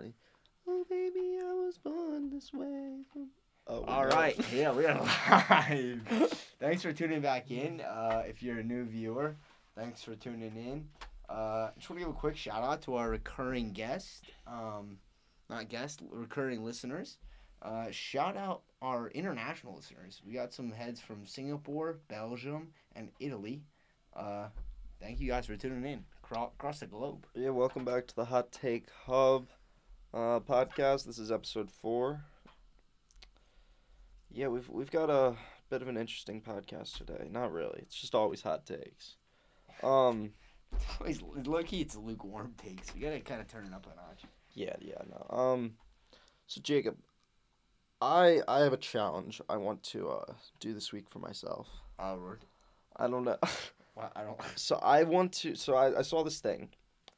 funny. Oh, baby, I was born this way. Oh, all right. Yeah, we are live. Thanks for tuning back in. If you're a new viewer, thanks for tuning in. Just want to give a quick shout out to our recurring guest, recurring listeners. Shout out our international listeners. We got some heads from Singapore, Belgium, and Italy. Thank you guys for tuning in across the globe. Yeah, welcome back to the Hot Take Hub podcast. This is episode 4. Yeah, we've got a bit of an interesting podcast today. Not really. It's just always hot takes. Low-key, it's lukewarm takes. We gotta kind of turn it up a notch. Yeah, no. So, Jacob, I have a challenge I want to do this week for myself. I don't know. Well, I don't. So I want to. So I saw this thing,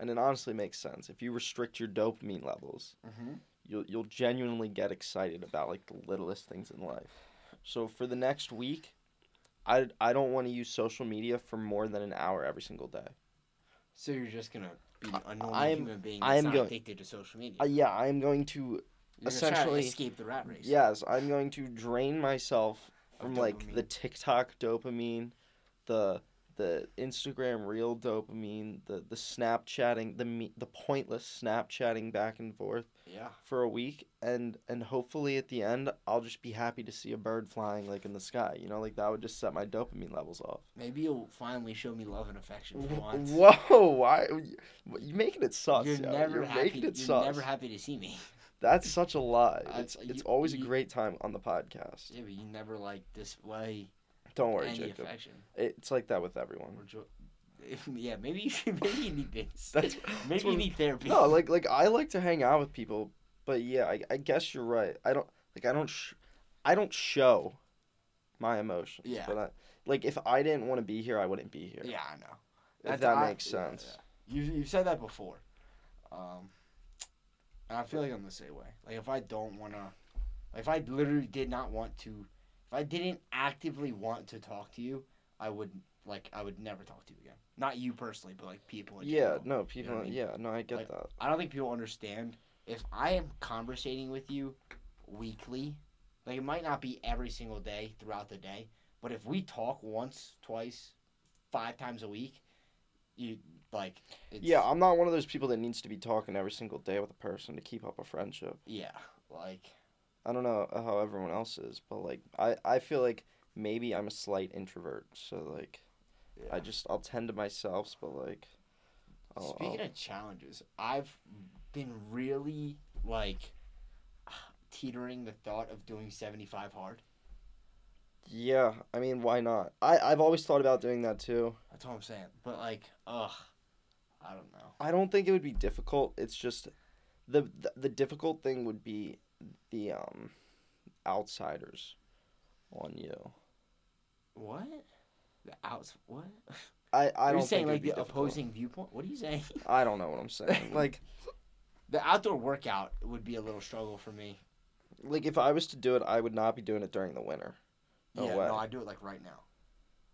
and it honestly makes sense. If you restrict your dopamine levels, you'll genuinely get excited about like the littlest things in life. So for the next week, I don't want to use social media for more than an hour every single day. So you're just going to be a normal human being that's not addicted to social media? Yeah, I am going to essentially escape the rat race. Yes, I'm going to drain myself from like the TikTok dopamine, the Instagram reel dopamine, the Snapchatting, the pointless Snapchatting back and forth for a week. And hopefully at the end, I'll just be happy to see a bird flying like in the sky. You know, like that would just set my dopamine levels off. Maybe you'll finally show me love and affection for once. Whoa, why? You're making it sus. You're never happy to see me. That's such a lie. It's always a great time on the podcast. Yeah, but you never like display... Don't worry, Jacob. Affection. It's like that with everyone. Yeah, maybe you need this. Maybe you need therapy. No, like I like to hang out with people, but yeah, I guess you're right. I don't show my emotions. Yeah. But if I didn't want to be here, I wouldn't be here. Yeah, I know. If that makes sense. Yeah. You've said that before, and I feel like I'm the same way. Like if I don't want to, if I literally did not want to. If I didn't actively want to talk to you, I would never talk to you again. Not you personally, but like people in general. Yeah, no, people. You know what I mean? Yeah, no, I get like, that. I don't think people understand. If I am conversating with you weekly, like it might not be every single day throughout the day, but if we talk once, twice, 5 times a week, you like. It's, yeah, I'm not one of those people that needs to be talking every single day with a person to keep up a friendship. Yeah, like. I don't know how everyone else is, but, like, I feel like maybe I'm a slight introvert, so, like, yeah. I'll tend to myself, but, like... Speaking of challenges, I've been really, like, teetering the thought of doing 75 hard. Yeah, I mean, why not? I've always thought about doing that, too. That's what I'm saying, but, like, I don't know. I don't think it would be difficult, it's just... The difficult thing would be... the outsiders on you. What? The outs? What? I don't think like the opposing viewpoint. What are you saying? I don't know what I'm saying. Like the outdoor workout would be a little struggle for me. Like if I was to do it, I would not be doing it during the winter. No way. No, I do it like right now.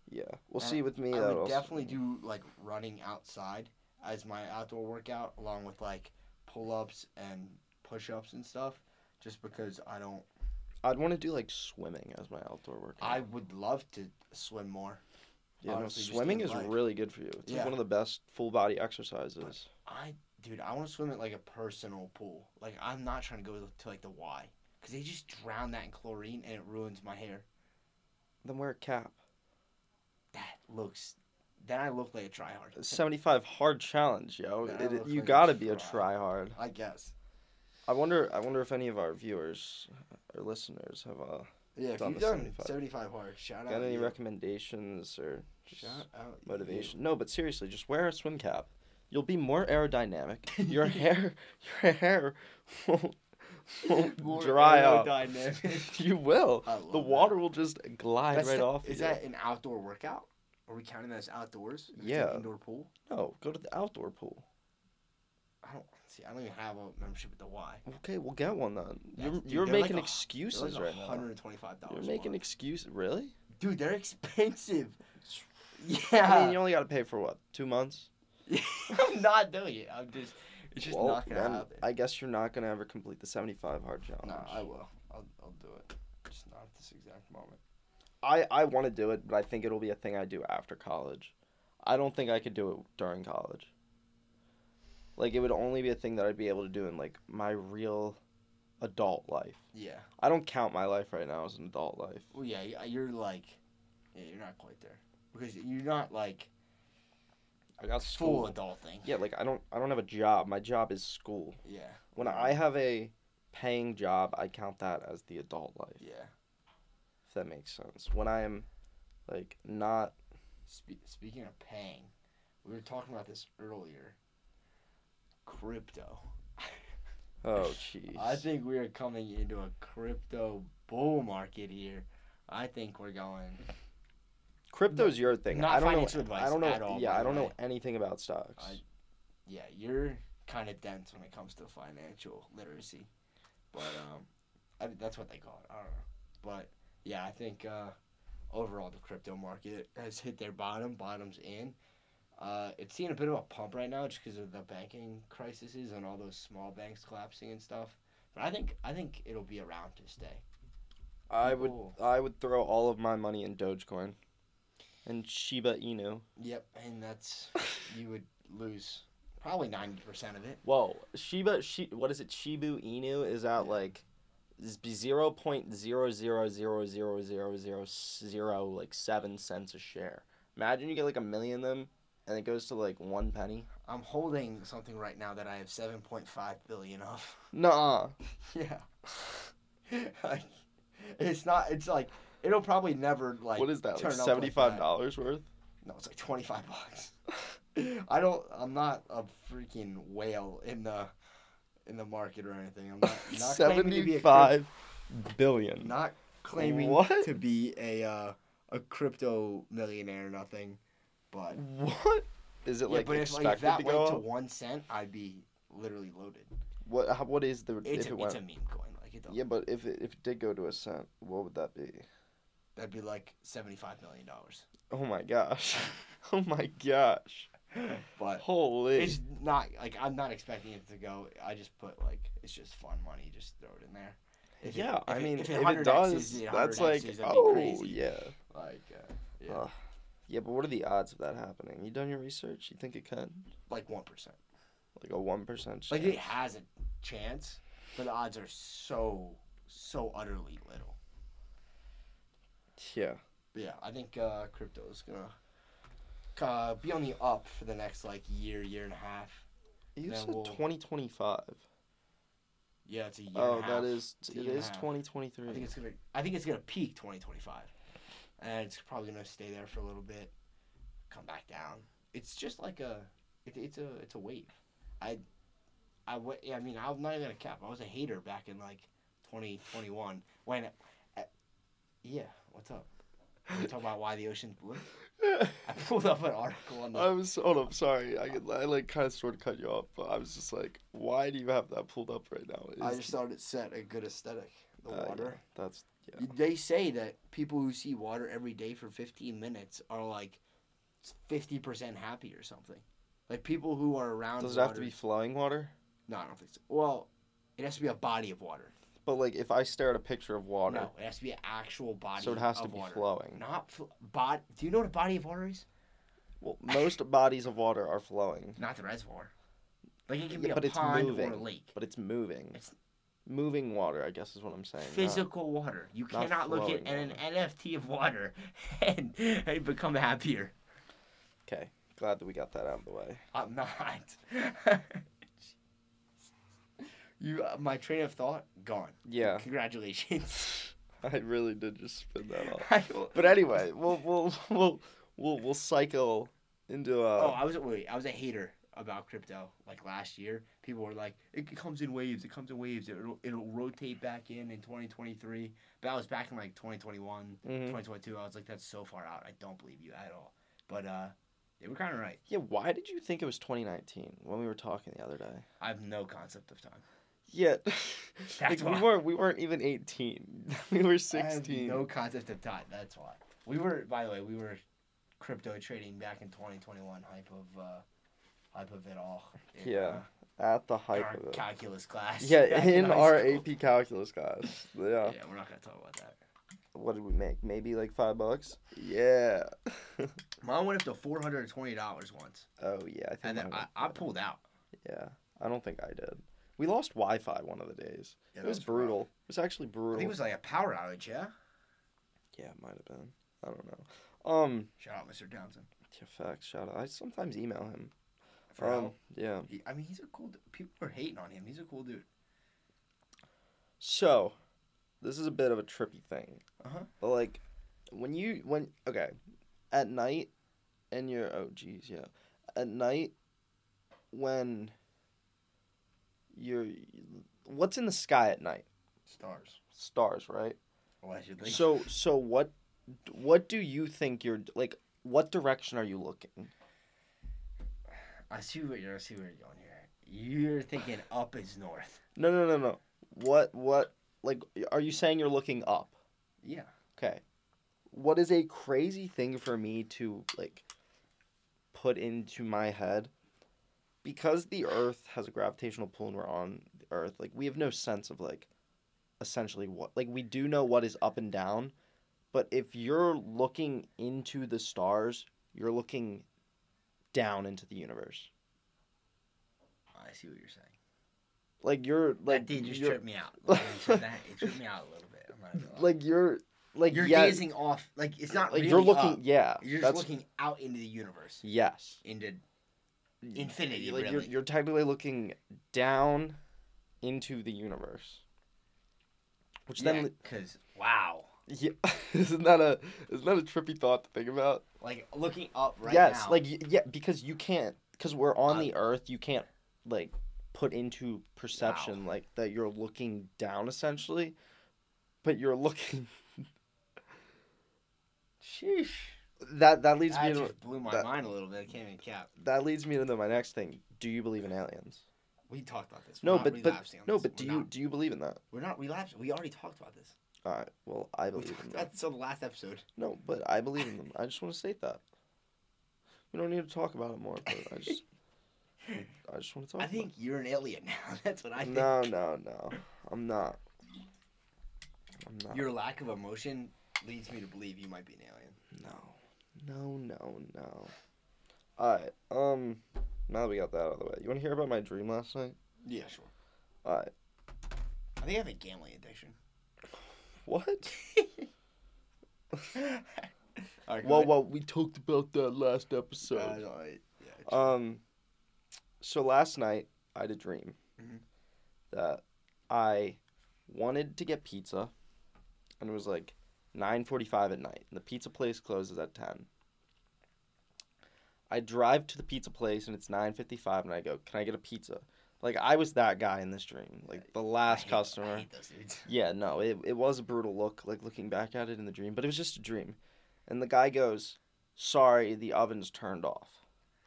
Yeah, we'll see with me. I would definitely do like running outside as my outdoor workout, along with like pull-ups and push-ups and stuff. Just because I don't... I'd want to do, like, swimming as my outdoor workout. I would love to swim more. Yeah, honestly, no, swimming is really good for you. It's like one of the best full-body exercises. But I want to swim at, like, a personal pool. Like, I'm not trying to go to, like, the Y. Because they just drown that in chlorine, and it ruins my hair. Then wear a cap. Then I look like a tryhard. 75 hard challenge, yo. You gotta be a tryhard. I guess. I wonder if any of our viewers or listeners have done 75 hard. Shout out. Got any recommendations or just shout out motivation? You. No, but seriously, just wear a swim cap. You'll be more aerodynamic. Your hair won't more dry aerodynamic. Up. You will. The water will just glide off. Is that an outdoor workout? Are we counting that as outdoors? Yeah. It's an indoor pool. No, go to the outdoor pool. I don't even have a membership at the Y. Okay, we'll get one then. You're making like excuses like right now. $125. You're making excuses, really? Dude, they're expensive. Yeah. I mean, you only got to pay for what? 2 months? I'm not doing it. I'm just It's just not going to happen. I guess you're not going to ever complete the 75 hard challenge. No, I will. I'll do it. Just not at this exact moment. I want to do it, but I think it'll be a thing I do after college. I don't think I could do it during college. Like, it would only be a thing that I'd be able to do in, like, my real adult life. Yeah. I don't count my life right now as an adult life. Well, yeah, you're, like, yeah, you're not quite there. Because you're not, like, I got school. Full adulting. Yeah, like, I don't have a job. My job is school. Yeah. When I have a paying job, I count that as the adult life. Yeah. If that makes sense. When I am, like, not... Speaking of paying, we were talking about this earlier. Crypto. Oh, jeez. I think we are coming into a crypto bull market here. I think we're going... Crypto's your thing. Not financial advice at all. Yeah, I don't know anything about stocks. Yeah, you're kind of dense when it comes to financial literacy. But that's what they call it. I don't know. But, yeah, I think... overall, the crypto market has hit their bottom. Bottom's in. It's seeing a bit of a pump right now just because of the banking crises and all those small banks collapsing and stuff. But I think it'll be around to stay. I would throw all of my money in Dogecoin and Shiba Inu. Yep, and that's you would lose probably 90% of it. Whoa, what is it? Shiba Inu is out like. 0.00000000 like 7 cents a share. Imagine you get like a million of them and it goes to like 1 penny. I'm holding something right now that I have 7.5 billion of. Nuh-uh. Yeah. Like, it's like it'll probably never like. What is that? Like $75 worth? No, it's like $25. I'm not a freaking whale in the market or anything. I'm not claiming to be a $75 billion. Not claiming to be a crypto millionaire or nothing, but what is it like? But if like that went to 1 cent, I'd be literally loaded. What is the? It's a meme coin, like it. Yeah, but if it did go to 1 cent, what would that be? That'd be like $75 million. Oh my gosh! Oh my gosh! But holy, it's not like I'm not expecting it to go. I just put like it's just fun money. Just throw it in there. If it does, that's like oh yeah, like yeah. Yeah, but what are the odds of that happening? You done your research? You think it could? Like 1%. Like a 1% chance. Like it has a chance, but the odds are so utterly little. Yeah. But yeah, I think crypto is gonna. Be on the up for the next like year and a half. You said 2025. Yeah, it's a year. Oh, and a half. That is it is 2023. I think it's gonna peak 2025, and it's probably gonna stay there for a little bit, come back down. It's just like it's a wave. I mean I'm not even gonna cap. I was a hater back in like 2021 when. Yeah, what's up? We're talking about why the ocean's blue. I pulled up an article on that. Sorry. I like kind of sort of cut you off, but I was just like, why do you have that pulled up right now? I just thought it set a good aesthetic. The water. Yeah, that's yeah. They say that people who see water every day for 15 minutes are like 50% happy or something. Like people who are around. Does it have to be flowing water? No, I don't think so. Well, it has to be a body of water. But, like, if I stare at a picture of water... No, it has to be an actual body of water. So it has to be flowing. Do you know what a body of water is? Well, most bodies of water are flowing. Not the reservoir. Like, it can be a pond or a lake. But it's moving. It's moving water, I guess is what I'm saying. Physical water. You cannot look at an NFT of water and become happier. Okay. Glad that we got that out of the way. I'm not. My train of thought, gone. Yeah. Congratulations. I really did just spin that off. But anyway, we'll cycle into a... Oh, I was a hater about crypto, like, last year. People were like, it comes in waves, it'll rotate back in 2023. But I was back in, like, 2021, 2022. I was like, that's so far out. I don't believe you at all. But, they were kind of right. Yeah, why did you think it was 2019 when we were talking the other day? I have no concept of time. Yeah, like why. we weren't even 18. We were 16. I have no concept of time. That's why. By the way, we were crypto trading back in 2021. Hype of it all. Yeah, At the height of it. Calculus class. Yeah, in our AP calculus class. Yeah. Yeah, we're not going to talk about that. What did we make? Maybe like $5? Yeah. Mine went up to $420 once. Oh, yeah. I think and then I pulled out. Yeah. I don't think I did. We lost Wi-Fi one of the days. Yeah, it was brutal. Rough. It was actually brutal. I think it was like a power outage, yeah? Yeah, it might have been. I don't know. Shout out Mr. Downson. Yeah, facts. Shout out. I sometimes email him. Yeah. I mean, he's a cool dude. People are hating on him. He's a cool dude. So, this is a bit of a trippy thing. Uh-huh. But, like, okay, at night, and you're, oh, geez, yeah. At night, when you're, what's in the sky at night? Stars. Stars, right? Allegedly. So what do you think you're, like, what direction are you looking? I see where you're going here. You're thinking up is north. No. What like are you saying you're looking up? Yeah. Okay. What is a crazy thing for me to like put into my head? Because the Earth has a gravitational pull and we're on the Earth, like we have no sense of like essentially what like we do know what is up and down, but if you're looking into the stars, you're looking down into the universe. I see what you're saying. Like you're like that did just trip me out. Like, it tripped me out a little bit. I'm not gonna lie. Like you're like you're gazing off. Like it's not like really you're looking up. Yeah. You're just looking out into the universe. Yes. Into infinity. Like really. You're technically looking down into the universe. Which yeah, then because wow. Yeah, isn't that a trippy thought to think about? Like looking up right yes, now. Yes, like yeah, because you can't, because we're on the Earth, you can't like put into perception wow. like that you're looking down essentially, but you're looking. Sheesh. That leads me. That just blew my mind a little bit. I can't even cap. That leads me into my next thing. Do you believe in aliens? We talked about this. We're no, but do you believe in that? We're not relapsing. We already talked about this. All right, well, I believe in them. That's the last episode. No, but I believe in them. I just want to state that. We don't need to talk about it more, but I just want to talk about it. I think you're an alien now. That's what I think. No. I'm not. Your lack of emotion leads me to believe you might be an alien. No. All right, now that we got that out of the way, you want to hear about my dream last night? Yeah, sure. All right. I think I have a gambling addiction. What? Right, well, we talked about that last episode. So last night I had a dream that I wanted to get pizza, and it was like 9:45 at night, and the pizza place closes at 10. I drive to the pizza place, and it's 9:55, and I go, "Can I get a pizza?" Like, I was that guy in this dream. Like, the last customer. I hate those dudes. Yeah, no, it was a brutal look, like, looking back at it in the dream. But it was just a dream. And the guy goes, "Sorry, the oven's turned off.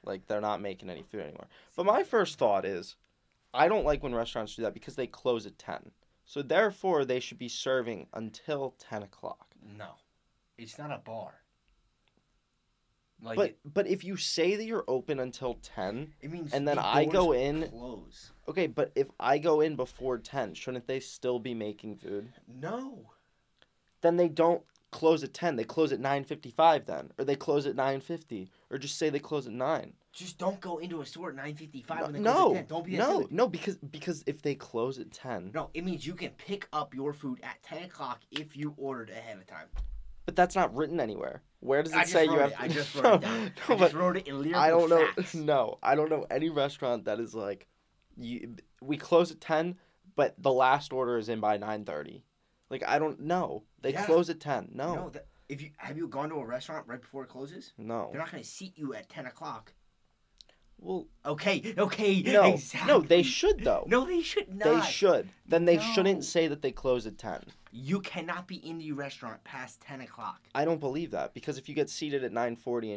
Like, they're not making any food anymore." But my first thought is, I don't like when restaurants do that because they close at 10. So, therefore, they should be serving until 10 o'clock. No. It's not a bar. Like but if you say that you're open until 10, it means and then I go in. Close. Okay, but if I go in before 10, shouldn't they still be making food? No. Then they don't close at 10. They close at 9:55 then, or they close at 9:50, or just say they close at 9. Just don't go into a store at 9:55 when they close at 10. Don't be that silly. No, because if they close at 10. No, it means you can pick up your food at 10 o'clock if you ordered ahead of time. But that's not written anywhere. Where does it say you have to... I just wrote it down. I just wrote it in lyrical facts. I don't know. No, I don't know any restaurant that is like... we close at 10, but the last order is in by 9:30. Like, I don't know. They close at 10. No. No, have you gone to a restaurant right before it closes? No. They're not going to seat you at 10 o'clock. Well... Okay. No, exactly. No, they should, though. No, they should not. They should. Then they shouldn't say that they close at 10. You cannot be in the restaurant past 10 o'clock. I don't believe that, because if you get seated at 9:40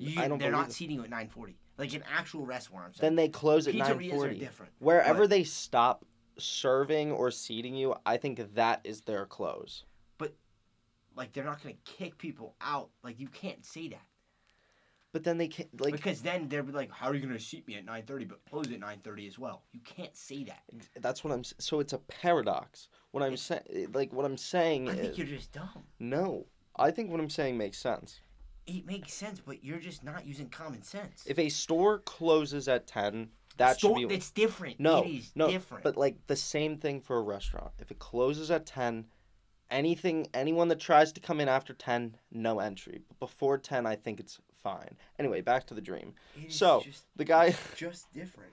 and they're not seating you at 9:40. Like an actual restaurant, I'm saying. Then they close at 9:40. Pizzerias are different. Wherever they stop serving or seating you, I think that is their close. But, like, they're not going to kick people out. Like, you can't say that. But then they can't, like... Because then they'll be like, how are you going to shoot me at 9:30 but close at 9:30 as well? You can't say that. That's what I'm... So it's a paradox. What I'm saying is... I think you're just dumb. No. I think what I'm saying makes sense. It makes sense, but you're just not using common sense. If a store closes at 10... That should be... It's different. No, it is different. But, like, the same thing for a restaurant. If it closes at 10, anyone that tries to come in after 10, no entry. But before 10, I think it's fine. Anyway, back to the dream. It's just different.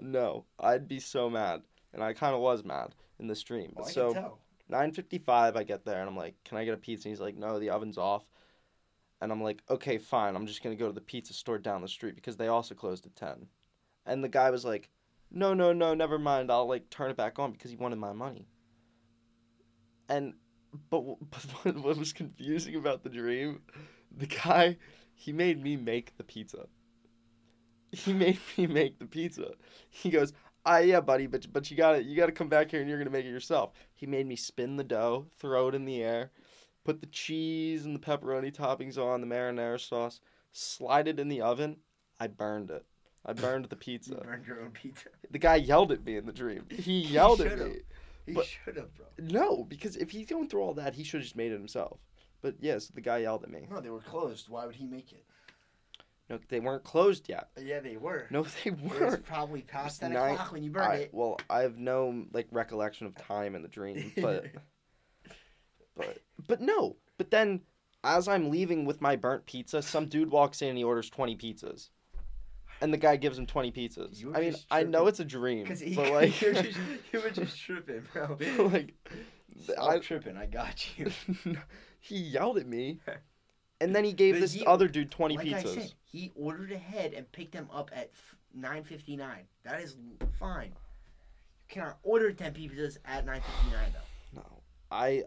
No, I'd be so mad. And I kind of was mad in this dream. But I can tell. 9:55, I get there, and I'm like, can I get a pizza? And he's like, no, the oven's off. And I'm like, okay, fine. I'm just going to go to the pizza store down the street because they also closed at 10. And the guy was like, no, never mind. I'll, like, turn it back on because he wanted my money. But what was confusing about the dream, the guy, he made me make the pizza. He goes, yeah, buddy, but you gotta come back here and you're going to make it yourself. He made me spin the dough, throw it in the air. Put the cheese and the pepperoni toppings on, the marinara sauce, slide it in the oven. I burned it. I burned the pizza. You burned your own pizza. The guy yelled at me in the dream. He yelled at me. He should have, bro. No, because if he's going through all that, he should have just made it himself. But yes, the guy yelled at me. No, they were closed. Why would he make it? No, they weren't closed yet. Yeah, they were. No, they weren't. It was probably past 10 o'clock when you burned it. Well, I have no, like, recollection of time in the dream, but... But then as I'm leaving with my burnt pizza, some dude walks in and he orders 20 pizzas. And the guy gives him 20 pizzas. I mean, I know it's a dream, but like... You were just tripping, bro. Like, I'm tripping, I got you. He yelled at me, and then he gave this other dude 20 pizzas. Like I said, he ordered ahead and picked them up at 9:59. That is fine. You cannot order 10 pizzas at 9:59, though. I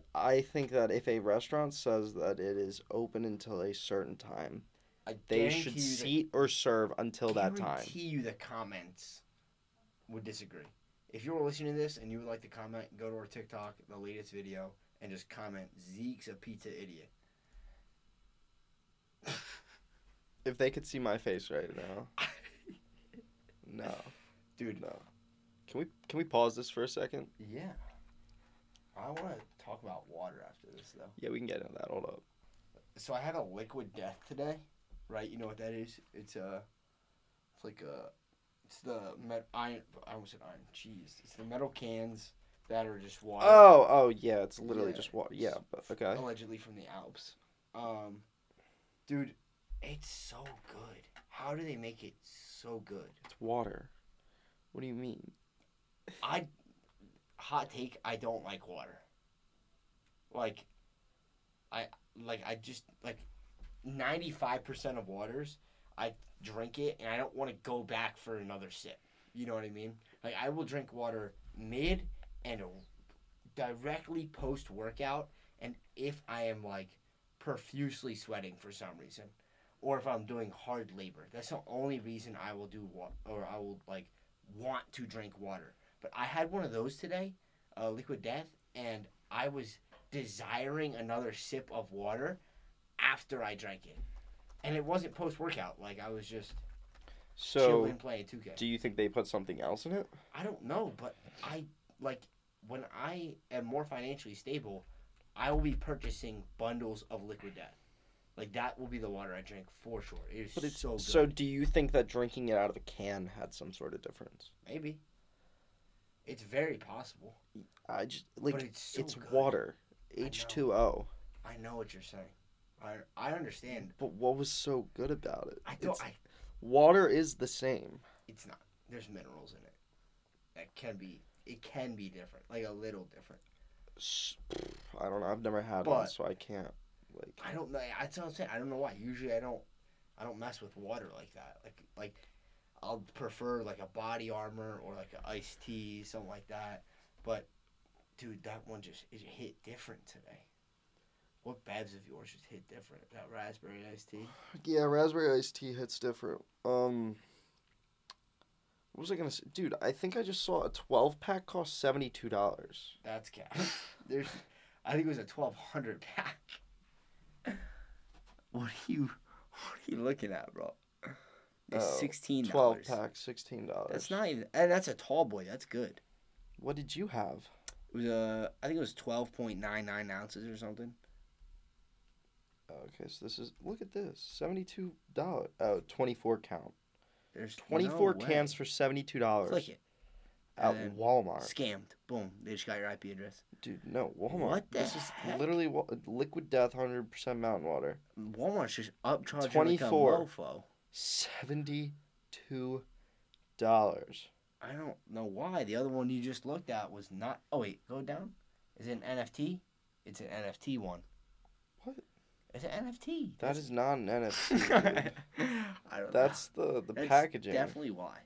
think that if a restaurant says that it is open until a certain time, they should seat or serve until that time. I guarantee you the comments would disagree. If you were listening to this and you would like to comment, go to our TikTok, the latest video, and just comment, Zeke's a pizza idiot. If they could see my face right now. No. Dude, no. Can we pause this for a second? Yeah. I want to talk about water after this, though. Yeah, we can get into that. Hold up. So I had a Liquid Death today, right? You know what that is? It's the metal cans that are just water. Oh, yeah. It's literally just water. Yeah, but okay. Allegedly from the Alps. Dude, it's so good. How do they make it so good? It's water. What do you mean? Hot take, I don't like water. I just 95% of waters, I drink it and I don't want to go back for another sip. You know what I mean? Like, I will drink water mid and directly post workout, and if I am like profusely sweating for some reason, or if I'm doing hard labor, that's the only reason I will do water, or I will like want to drink water. But I had one of those today, Liquid Death, and I was desiring another sip of water after I drank it. And it wasn't post-workout. Like, I was just chilling, playing 2K. Do you think they put something else in it? I don't know, but when I am more financially stable, I will be purchasing bundles of Liquid Death. Like, that will be the water I drink for sure. It's so good. So do you think that drinking it out of a can had some sort of difference? Maybe. It's very possible. I just but it's water, H2O. I know what you're saying. I understand. But what was so good about it? Water is the same. It's not. There's minerals in it. It can be different, like a little different. I don't know. I've never had one, so I can't. Like, I don't know. That's what I'm saying. I don't know why. Usually, I don't mess with water like that. Like. I'll prefer, like, a Body Armor or, like, an iced tea, something like that. But, dude, that one just hit different today. What Babs of yours just hit different? That raspberry iced tea? Yeah, raspberry iced tea hits different. What was I going to say? Dude, I think I just saw a 12-pack cost $72. That's cash. I think it was a 1,200-pack. What are you... What are you looking at, bro? It's $16. 12 pack, $16. That's not even... And that's a tall boy. That's good. What did you have? It was I think it was 12.99 ounces or something. Okay, so this is... Look at this. $72... Oh, 24 count. There's 24 cans for $72. Click it. At Walmart. Scammed. Boom. They just got your IP address. Dude, no. Walmart. What the heck? This is literally Liquid Death 100% mountain water. Walmart's just upcharging 24. Like a mofo. $72. I don't know why. The other one you just looked at was not... Oh, wait. Go down. Is it an NFT? It's an NFT one. What? It's an NFT. That is not an NFT. I don't know. That's the packaging. That's definitely why.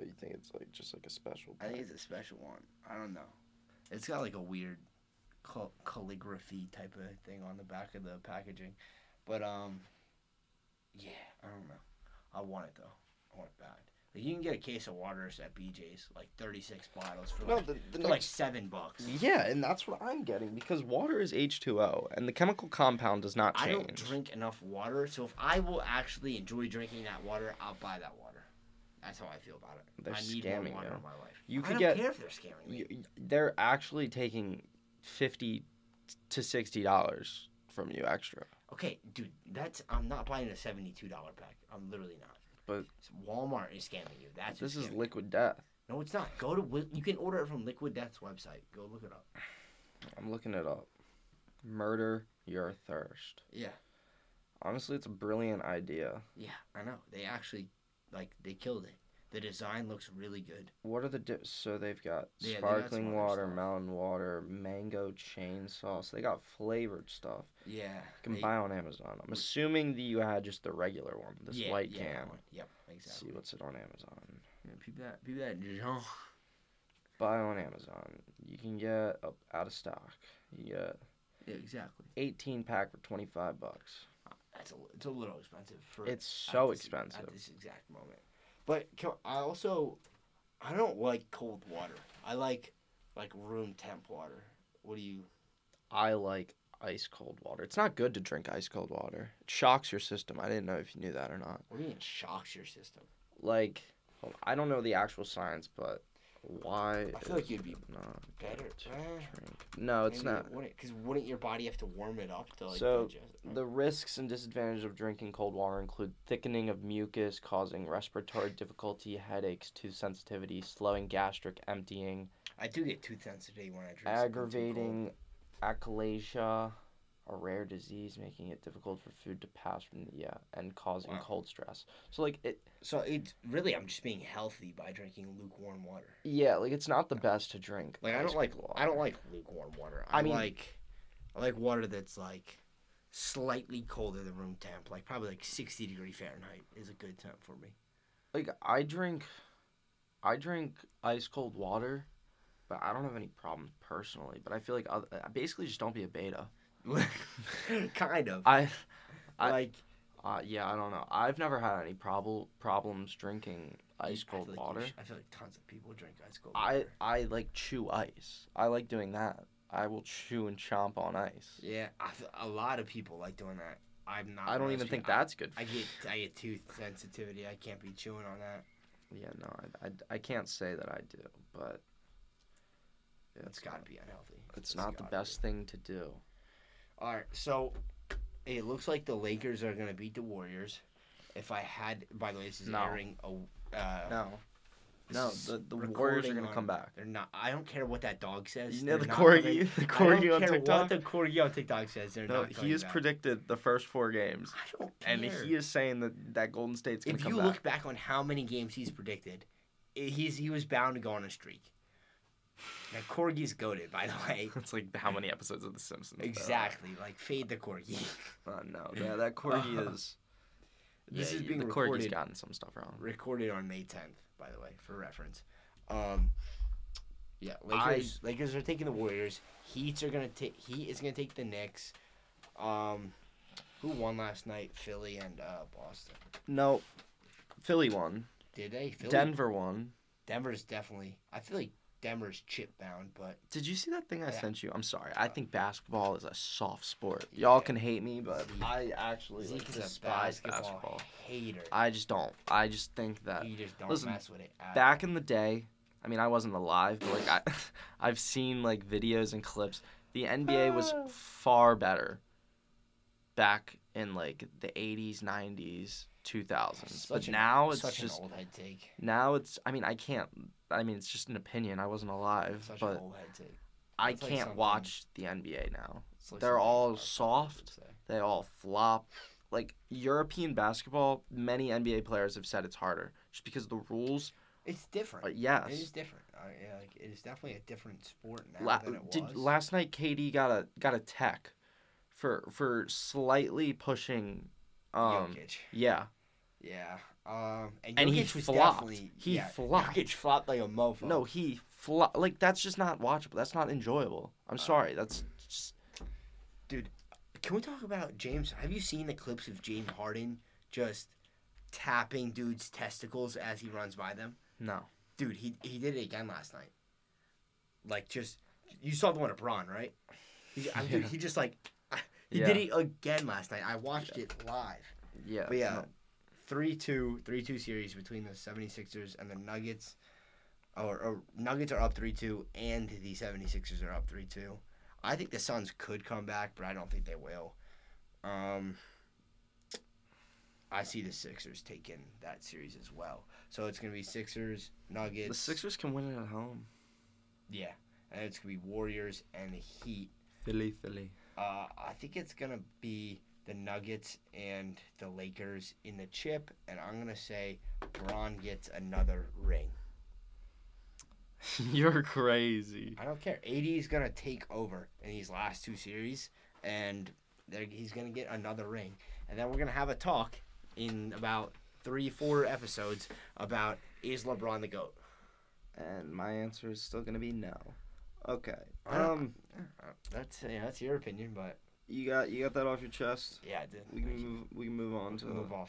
You think it's like just like a special pack? I think it's a special one. I don't know. It's got like a weird calligraphy type of thing on the back of the packaging. But, yeah, I don't know. I want it, though. I want it bad. Like, you can get a case of waters at BJ's, like 36 bottles for, like $7. Yeah, and that's what I'm getting, because water is H2O, and the chemical compound does not change. I don't drink enough water, so if I will actually enjoy drinking that water, I'll buy that water. That's how I feel about it. They're scamming more water in my life. I don't care if they're scamming me. They're actually taking $50 to $60 from you extra. Okay, dude, I'm not buying a $72 pack. I'm literally not. But Walmart is scamming you. That's this is Liquid Death. No, it's not. You can order it from Liquid Death's website. Go look it up. I'm looking it up. Murder your thirst. Yeah. Honestly, it's a brilliant idea. Yeah, I know. They actually they killed it. The design looks really good. What are the so they've got sparkling water, mountain water, mango chain sauce. They got flavored stuff. Yeah. You can buy on Amazon. I'm assuming that you had just the regular one, this white can. Yep, exactly. See what's it on Amazon. Yeah, people that buy on Amazon. You can get out of stock. You get 18-pack for $25. It's a little expensive. It's so expensive at this exact moment. But I don't like cold water. I like room temp water. I like ice cold water. It's not good to drink ice cold water. It shocks your system. I didn't know if you knew that or not. What do you mean it shocks your system? Like, I don't know the actual science, but why? I feel like you'd be better to drink. No, it's not. Because wouldn't your body have to warm it up to digest it? The risks and disadvantages of drinking cold water include thickening of mucus, causing respiratory difficulty, headaches, tooth sensitivity, slowing gastric emptying. I do get tooth sensitivity when I drink. Aggravating achalasia, a rare disease, making it difficult for food to pass from and causing cold stress. So, So, it's really, I'm just being healthy by drinking lukewarm water. Yeah, it's not the best to drink. I don't like lukewarm water. I like water that's, slightly colder than room temp. Probably, 60 degree Fahrenheit is a good temp for me. I drink ice cold water, but I don't have any problems personally. But I feel like I basically just don't be a beta. Kind of. I don't know. I've never had any problems drinking ice cold water. I feel like tons of people drink ice cold water. I like chew ice. I like doing that. I will chew and chomp on ice. Yeah, a lot of people like doing that. I don't even think that's good. I get tooth sensitivity. I can't be chewing on that. Yeah, no, I can't say that I do, but it's got to be unhealthy. It's not the best thing to do. All right, so it looks like the Lakers are going to beat the Warriors. By the way, this is airing. No, the Warriors are going to come back. They're not. I don't care what that dog says. You know the Corgi on TikTok? I don't care what the Corgi on TikTok says. They're not coming back. He has predicted the first four games. I don't care. And he is saying that Golden State's going to come back. If you look back on how many games he's predicted, he was bound to go on a streak. Now, Corgi's goated, by the way. It's how many episodes of The Simpsons? Exactly. Though. Fade the Corgi. Oh, no. Yeah, that Corgi is... This is being recorded. Corgi's gotten some stuff wrong. Recorded on May 10th, by the way, for reference. Lakers are taking the Warriors. Heat is going to take the Knicks. Who won last night? Philly and Boston. No. Philly won. Did they? Denver won. Denver's definitely... I feel like Denver's chip bound, but... Did you see that thing I sent you? I'm sorry. I think basketball is a soft sport. Y'all can hate me, but I actually despise basketball. Hater. I just don't. I just think that... You just don't mess with it. Back in the day, I mean, I wasn't alive, but like I've seen like videos and clips. The NBA was far better back in like the 80s, 90s, 2000s. But now it's just... Such an old head take. Now it's... I mean, I can't... I mean, it's just an opinion. I wasn't alive, but I can't watch the NBA now. They're all soft. They all flop. Like, European basketball, many NBA players have said it's harder just because the rules... It's different. Yes. It is different. Like, it is definitely a different sport now than it was. Last night, KD got a tech for slightly pushing... Jokic. Yeah. Yeah. And he flopped. Jokic flopped like a mofo. No, he flopped. Like, that's just not watchable. That's not enjoyable. I'm sorry. That's just... Dude, can we talk about James? Have you seen the clips of James Harden just tapping dudes' testicles as he runs by them? No. Dude, he did it again last night. Like, just... You saw the one at Braun, right? Dude, he just, like... He did it again last night. I watched it live. Yeah. But, yeah... No. 3-2 series between the 76ers and the Nuggets. Or Nuggets are up 3-2 and the 76ers are up 3-2. I think the Suns could come back, but I don't think they will. I see the Sixers taking that series as well. So it's going to be Sixers, Nuggets. The Sixers can win it at home. Yeah. And it's going to be Warriors and the Heat. Philly. I think it's going to be... the Nuggets and the Lakers in the chip, and I'm going to say Bron gets another ring. You're crazy. I don't care. AD is going to take over in these last two series, and he's going to get another ring. And then we're going to have a talk in about 3-4 episodes about, is LeBron the GOAT? And my answer is still going to be no. Okay. That's your opinion, but... You got that off your chest? Yeah, I did. We can move off the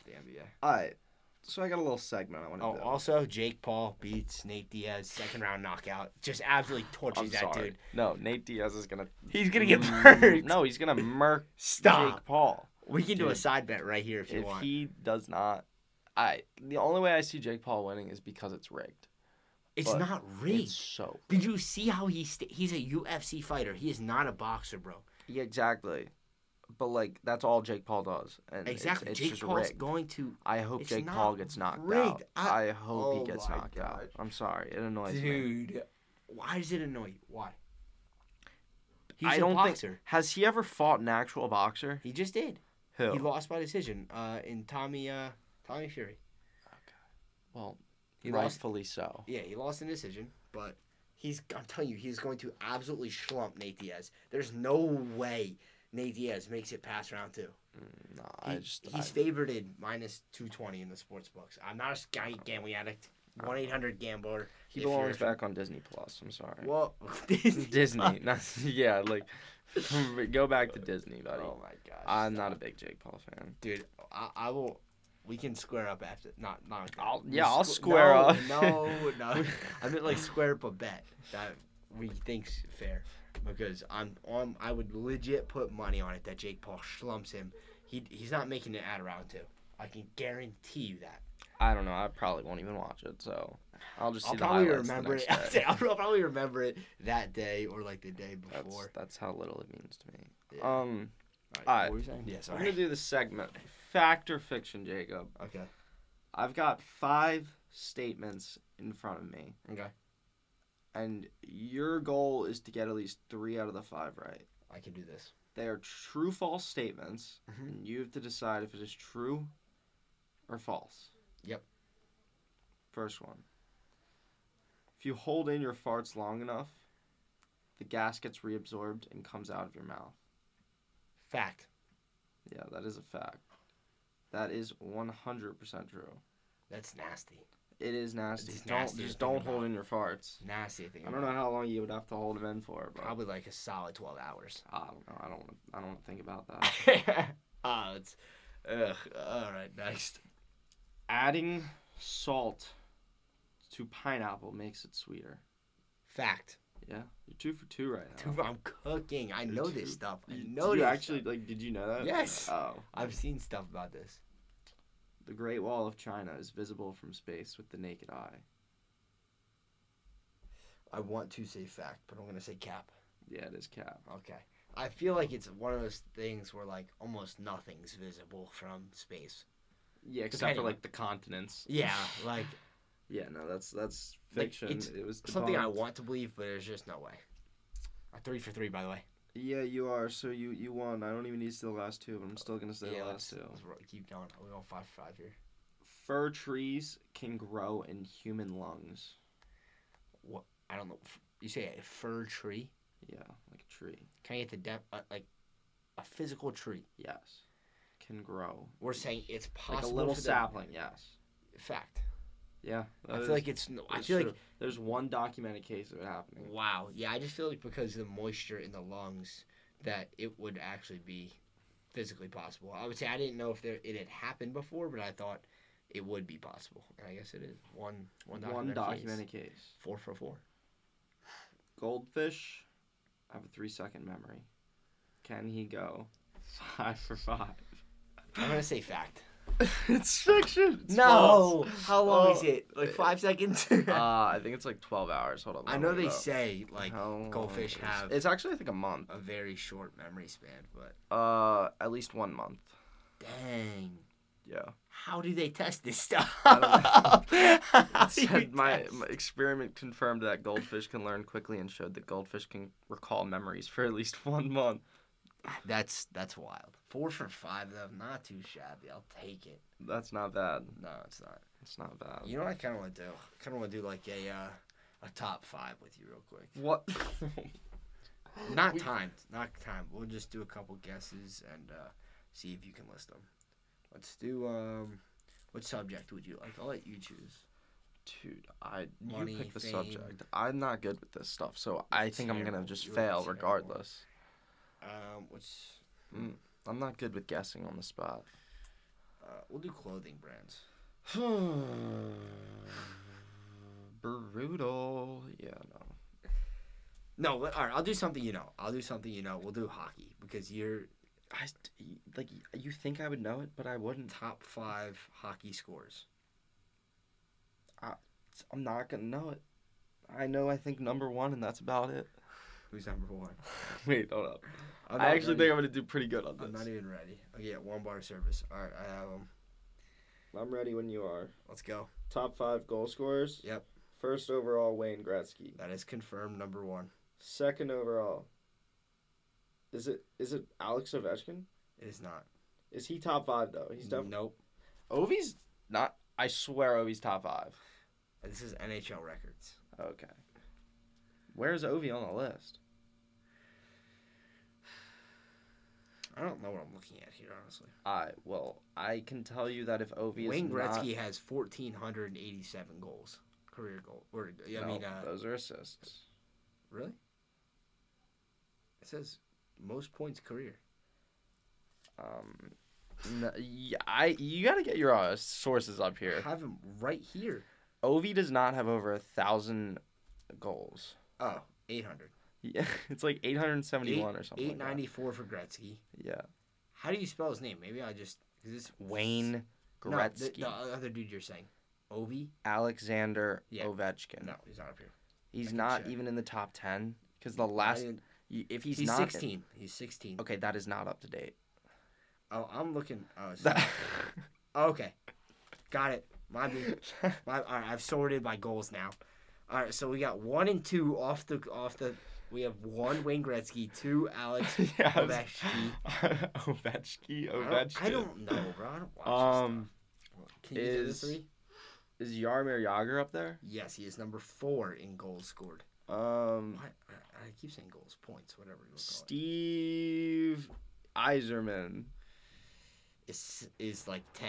NBA. All right. So I got a little segment I want to do. Oh, also, Jake Paul beats Nate Diaz, second-round knockout. Just absolutely torches that dude. No, Nate Diaz is going to... He's going to get murked. No, he's going to murk Jake Paul. We can do a side bet right here if you want. If he does not... The only way I see Jake Paul winning is because it's rigged. It's not rigged. It's so rigged. Did you see how he's a UFC fighter? He is not a boxer, bro. Yeah, exactly. But, like, that's all Jake Paul does. And exactly. It's Jake Paul's rigged. Going to... I hope Jake Paul gets knocked out. I hope he gets knocked out. I'm sorry. It annoys me. Dude, why does it annoy you? Why? He's a boxer. Has he ever fought an actual boxer? He just did. Who? He lost by decision in Tommy Fury. Okay. Well, rightfully so. Yeah, he lost in decision, but... I'm telling you, he's going to absolutely schlump Nate Diaz. There's no way Nate Diaz makes it past round two. He's favored in minus 220 in the sports books. I'm not a gambling addict. 1-800-GAMBLER. He belongs back on Disney Plus. I'm sorry. Well, Disney. Yeah, like go back to Disney, buddy. Oh my gosh. I'm not a big Jake Paul fan, dude. I will. We can square up after. Not. I'll square up. No. I meant like square up a bet that we think's fair, because I would legit put money on it that Jake Paul slumps him. He's not making it out of round two. I can guarantee you that. I don't know. I probably won't even watch it, so I'll just. I'll probably remember it that day or like the day before. That's how little it means to me. Yeah. All right. What were you saying? Yeah, sorry. We're gonna do the segment. Fact or fiction, Jacob? Okay. I've got 5 statements in front of me. Okay. And your goal is to get at least 3 out of the 5 right. I can do this. They are true-false statements, and you have to decide if it is true or false. Yep. First one. If you hold in your farts long enough, the gas gets reabsorbed and comes out of your mouth. Fact. Yeah, that is a fact. That is 100% true. That's nasty. It is nasty. Just don't hold in your farts. Nasty thing. I don't know how long you would have to hold them in for, but probably like a solid 12 hours. I don't know. I don't want to think about that. All right, next. Adding salt to pineapple makes it sweeter. Fact. Yeah, you're 2 for 2 right now. I'm cooking. I know this stuff. Like, did you know that? Yes. Oh, I've seen stuff about this. The Great Wall of China is visible from space with the naked eye. I want to say fact, but I'm going to say cap. Yeah, it is cap. Okay. I feel like it's one of those things where, like, almost nothing's visible from space. Yeah, except for, like, the continents. Yeah, like... Yeah, no, that's fiction. Like, it was debunked. Something I want to believe, but there's just no way. 3 for 3, by the way. Yeah, you are. So you won. I don't even need to say the last two, but I'm still going to say the last two. Let's keep going. We're going 5 for 5 here. Fir trees can grow in human lungs. What? I don't know. You say a fir tree? Yeah, like a tree. Can I get the depth? Like a physical tree? Yes. Can grow. We're saying it's possible. Like a little sapling, yes. Fact. Yeah. I feel like it's... I feel like there's one documented case of it happening. Wow. Yeah, I just feel like because of the moisture in the lungs that it would actually be physically possible. I would say I didn't know if it had happened before, but I thought it would be possible. And I guess it is. One documented case. 4 for 4. Goldfish have a 3-second memory. Can he go 5 for 5? I'm going to say fact. It's fiction. It's false. How long is it? Like 5 seconds? I think it's like 12 hours. Hold on. I know they say like goldfish have... It's actually, I think, a month. A very short memory span, but... at least 1 month. Dang. Yeah. How do they test this stuff? I don't know. Said my experiment confirmed that goldfish can learn quickly and showed that goldfish can recall memories for at least 1 month. That's wild. 4 for 5, though. Not too shabby. I'll take it. That's not bad. No, it's not. It's not bad. You know what I kind of want to do? I kind of want to do like a top 5 with you real quick. What? Not timed. We'll just do a couple guesses and see if you can list them. Let's do what subject would you like? I'll let you choose. Dude, you pick the subject. I'm not good with this stuff, so I think I'm gonna just fail regardless. I'm not good with guessing on the spot. We'll do clothing brands. Brutal. Yeah, no. No, all right. I'll do something you know. We'll do hockey because you think I would know it, but I wouldn't. Top 5 hockey scores. I'm not gonna know it. I think number 1, and that's about it. Who's number 1? Wait, hold up. I actually think I'm going to do pretty good on this. I'm not even ready. Okay, yeah, 1 bar service. All right, I have them. I'm ready when you are. Let's go. Top 5 goal scorers. Yep. First overall, Wayne Gretzky. That is confirmed number 1. Second overall. Is it Alex Ovechkin? It is not. Is he top 5, though? He's definitely... Nope. Ovi's not... I swear Ovi's top 5. This is NHL records. Okay. Where's Ovi on the list? I don't know what I'm looking at here, honestly. I can tell you that if Ovi Wayne is not... Wayne Gretzky has 1,487 goals. Career goal. Those are assists. Really? It says most points career. You got to get your sources up here. I have them right here. Ovi does not have over 1,000 goals. Oh, 800. Yeah, it's like 871 or something. 894 for Gretzky. Yeah. How do you spell his name? Maybe I just... Wayne Gretzky. No, the other dude you're saying. Ovi? Alexander Ovechkin. No, he's not up here. He's not even in the top 10. Because the last... If he's not... 16. He's 16. Okay, that is not up to date. Oh, I'm looking... Oh, okay. Got it. All right, I've sorted my goals now. All right, so we got 1 and 2 off the. We have 1 Wayne Gretzky, 2 Alex Ovechkin. Ovechkin. I don't know, bro. I don't watch this stuff. Can you do the 3? Is Jaromir Jagr up there? Yes, he is number 4 in goals scored. I keep saying goals, points, whatever you want to call Steve Yzerman is like 10.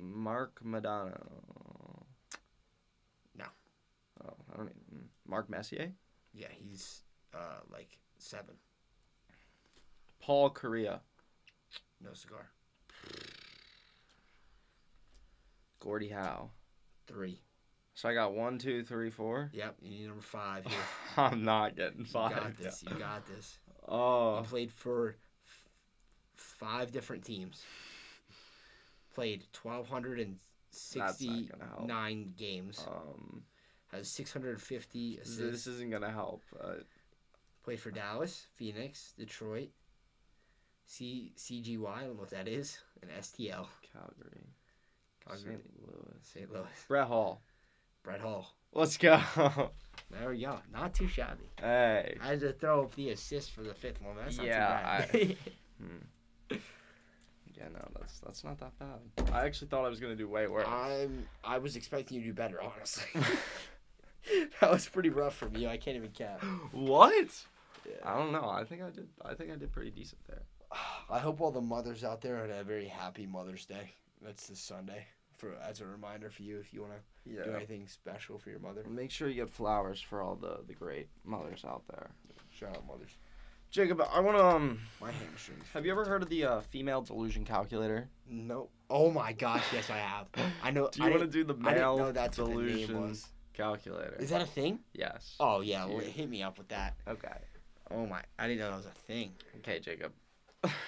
Mark Madonna. Oh, I don't even... Mark Messier? Yeah, he's, 7. Paul Correa. No cigar. Gordie Howe. 3. So I got 1, 2, 3, 4. Yep, you need number 5 here. I'm not getting 5. You got this. You got this. Oh. I played for 5 different teams. Played 1,269 games. Has 650 assists. This isn't going to help. Played for Dallas, Phoenix, Detroit, CGY, I don't know what that is, and STL. Calgary. St. Louis. Brett Hall. Let's go. There we go. Not too shabby. Hey. I had to throw up the assist for the 5th one. That's not too bad. Yeah, no, that's not that bad. I actually thought I was going to do way worse. I was expecting you to do better, honestly. That was pretty rough for me. I can't even cap. What? Yeah. I don't know. I think I did pretty decent there. I hope all the mothers out there had a very happy Mother's Day. That's this Sunday. As a reminder for you, if you want to do anything special for your mother. Make sure you get flowers for all the great mothers out there. Shout out mothers. Jacob, I want to... My hamstrings. Have you ever heard of the female delusion calculator? No. Oh, my gosh. Yes, I have. I know. Do you want to do the male delusion calculator? Is that a thing? Yes. Oh, yeah. Well, hit me up with that. Okay. Oh, my. I didn't know that was a thing. Okay, Jacob.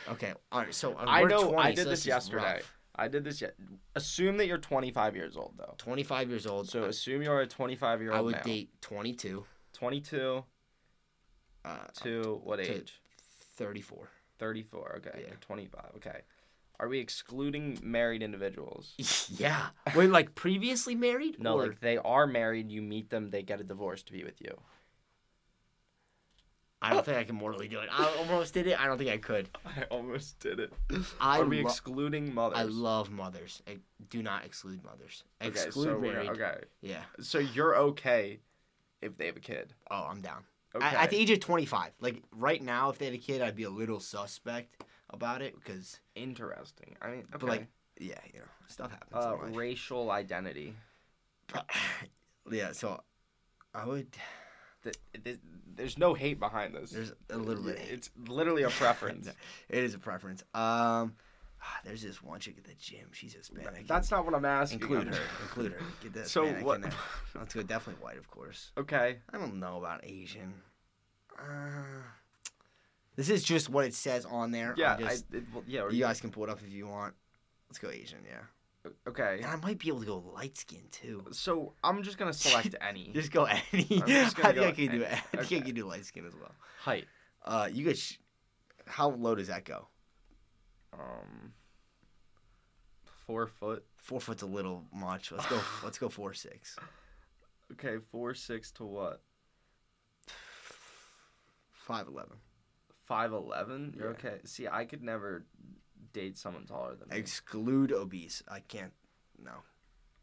Okay. All right. So, I know 20, I did so this yesterday. Rough. I did this yet. Assume that you're 25 years old, though. 25 years old. So assume you're a 25-year-old. I would date 22. 22. To what age? 34. 34. Okay. Yeah. You're 25. Okay. Are we excluding married individuals? Yeah. Wait, like previously married? No, like they are married. You meet them. They get a divorce to be with you. I don't think I can mortally do it. I almost did it. I don't think I could. I almost did it. Are we excluding mothers? I love mothers. I do not exclude mothers. Exclude married. Okay. Yeah. So you're okay if they have a kid? Oh, I'm down. Okay. At the age of 25. Like, right now, if they had a kid, I'd be a little suspect about it because... Interesting. I mean, okay. But, like, yeah, you know, stuff happens. Racial identity. Yeah, so I would... There's no hate behind this. There's a little bit of hate. It's literally a preference. It is a preference. There's this one chick at the gym. She's Hispanic. That's not what I'm asking. Include her. Get this. So Hispanic what? Let's go. Definitely white, of course. Okay. I don't know about Asian. This is just what it says on there. Yeah. You guys can pull it up if you want. Let's go Asian. Yeah. Okay. And I might be able to go light skin too. So I'm just gonna select any. Just go any. I think I can do it. I think I can do light skin as well. Height. You get. How low does that go? 4 foot. 4 foot's a little much. Let's go. Let's go 4'6". Okay, 4'6" to what? 5'11". 5'11". You're okay. See, I could never date someone taller than me. Exclude obese. I can't. No.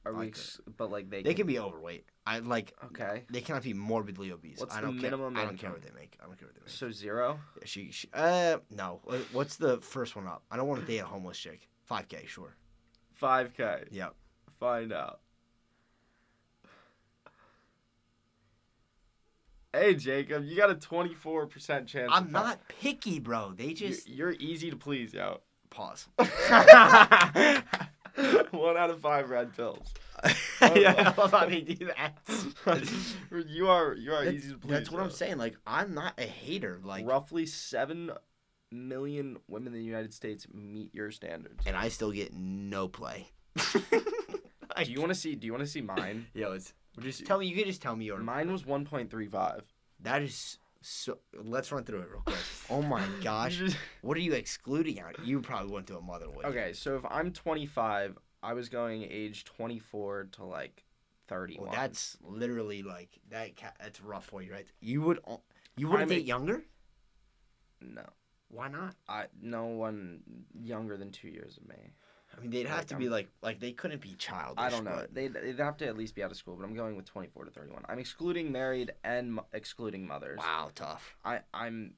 Are we? But like they can be overweight. I like. Okay. They cannot be morbidly obese. What's the minimum? I don't care what they make. So 0. Yeah, she. No. What's the first one up? I don't want to date a homeless chick. 5K. Sure. 5K. Yep. Find out. Hey, Jacob, you got a 24% chance. I'm not picky, bro. They just. You're easy to please, yo. Pause. 1 out of 5 red pills. I love how they do that. You are easy to please. That's what I'm saying. Like, I'm not a hater. Like, roughly 7 million women in the United States meet your standards, and I still get no play. Do you want to see mine? Yeah, let's. Tell me. You can just tell me yours. Mine was 1.35. That is. So let's run through it real quick. Oh my gosh. What are you excluding out? You probably went to a mother with. Okay, so if I'm 25, I was going age 24 to like 31. Well, that's literally like that's rough for you, right? You wouldn't date younger? No. Why not? No one younger than 2 years of me. I mean, they'd have to be like they couldn't be childish. I don't know. They'd have to at least be out of school, but I'm going with 24 to 31. I'm excluding married and excluding mothers. Wow, tough. I'm.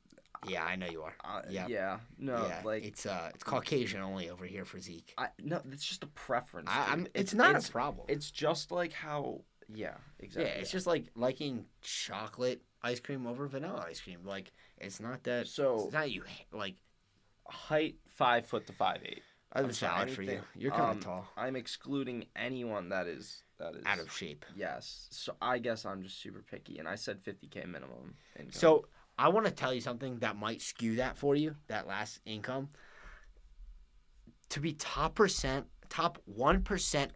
Yeah, I know you are. Yeah. Yeah. No, yeah, like it's Caucasian only over here for Zeke. No, it's just a preference. It's not a problem. It's just like how. Yeah, exactly. Yeah, it's just like liking chocolate ice cream over vanilla ice cream. Like it's not that. So it's not you like. Height 5 foot to 5'8". I'm sad for you. You're kind of tall. I'm excluding anyone that is out of shape. Yes. So I guess I'm just super picky, and I said 50K minimum income. So I want to tell you something that might skew that for you, that last income. To be top 1%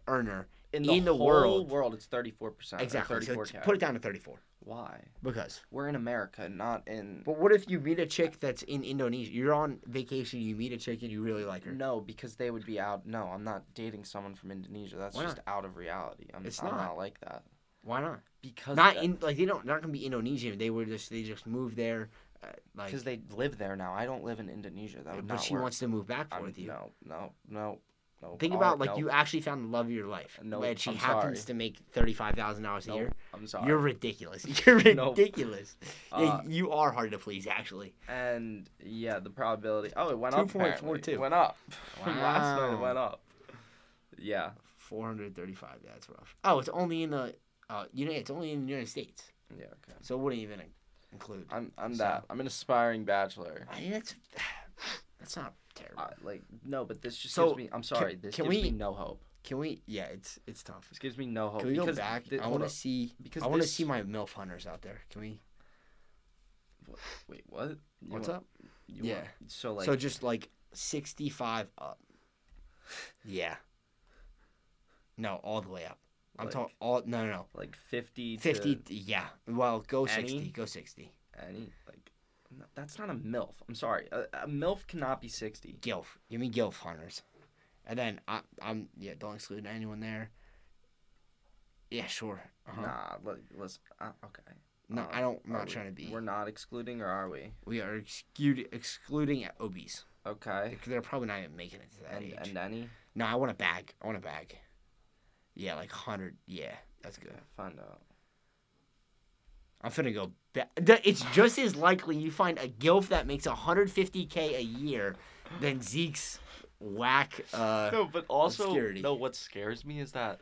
earner in the world, it's 34%. Exactly. So put it down to 34. Why? Because we're in America, not in. But what if you meet a chick that's in Indonesia? You're on vacation, you meet a chick, and you really like her. No, because they would be out. No, I'm not dating someone from Indonesia. That's just out of reality. I'm not like that. Why not? Because they're not gonna be Indonesian. They just moved there. Because they live there now. I don't live in Indonesia. That would not work. But she wants to move back with you. No. Think about you actually found the love of your life. No, and she happens to make $35,000 a year. I'm sorry. You're ridiculous. You are hard to please, actually. And yeah, the probability. Oh, it went up. 2.42. It went up. Wow. Last night it went up. Yeah. 435. That's rough. Oh, it's only in the United States. Yeah. Okay. So it wouldn't even include. I'm an aspiring bachelor. I mean, that's not. But this just gives me. I'm sorry. This gives me no hope. Can we? Yeah, it's tough. This gives me no hope. Can we go back? I want to see my MILF hunters out there. Can we? Wait, what? What's up? So just like 65 up. Yeah. No, all the way up. I'm talking all. No. Like 50. 50. Yeah. Well, go 60. Go 60. Any like. No, that's not a MILF. I'm sorry. A MILF cannot be 60. GILF. Give me GILF hunters. And then I'm don't exclude anyone there. Yeah, sure. Uh-huh. Nah, listen. Okay. No, I don't. I'm not trying to be. We're not excluding, or are we? We are excluding at obese. Okay. Because they're probably not even making it to that age. And any? No, I want a bag. Yeah, like 100. Yeah, that's good. Find out. I'm finna go back. It's just as likely you find a GILF that makes $150K a year than Zeke's whack obscurity. No, what scares me is that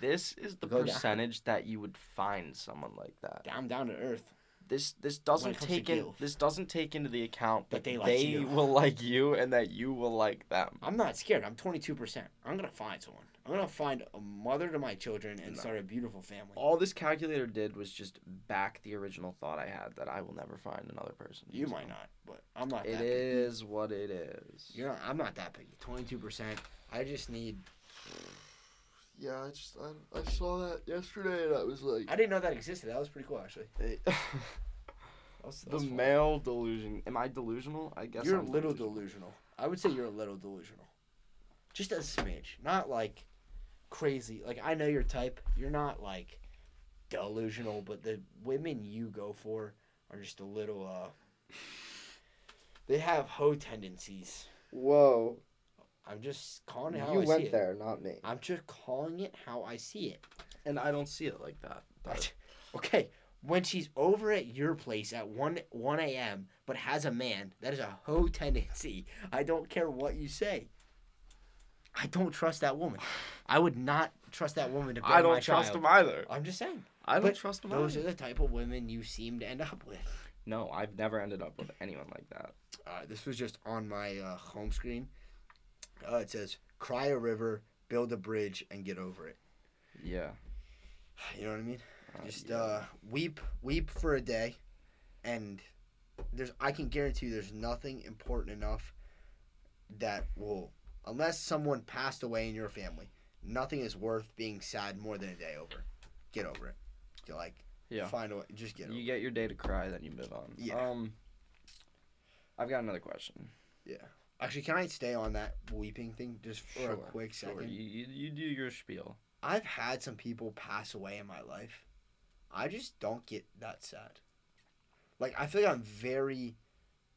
this is the percentage that you would find someone like that. Down to earth. This doesn't take into the account that they will like you and that you will like them. I'm not scared. I'm 22%. I'm gonna find someone. I'm gonna find a mother to my children and start a beautiful family. All this calculator did was just back the original thought I had that I will never find another person. You might not, but I'm not. It is what it is. You know, I'm not that picky. 22%. I just need. Yeah, I saw that yesterday, and I was like... I didn't know that existed. That was pretty cool, actually. The male delusion. Am I delusional? I guess I'm a little delusional. I would say you're a little delusional. Just a smidge. Not, like, crazy. Like, I know your type. You're not, like, delusional, but the women you go for are just a little, They have hoe tendencies. Whoa. I'm just calling it how I see it. You went there, not me. I'm just calling it how I see it. And I don't see it like that. But... Okay, when she's over at your place at 1 a.m. but has a man, that is a hoe tendency. I don't care what you say. I don't trust that woman. I would not trust that woman to bear my child. I don't trust him either. I'm just saying. Those are the type of women you seem to end up with. No, I've never ended up with anyone like that. This was just on my home screen. It says, cry a river, build a bridge, and get over it. Yeah. You know what I mean? Weep for a day, and I can guarantee you there's nothing important enough that will, unless someone passed away in your family, nothing is worth being sad more than a day over. Get over it. You're like, find a way, just get over it. You get your day to cry, then you move on. Yeah. I've got another question. Yeah. Actually, can I stay on that weeping thing just for a quick second? Sure. You do your spiel. I've had some people pass away in my life. I just don't get that sad. Like, I feel like I'm very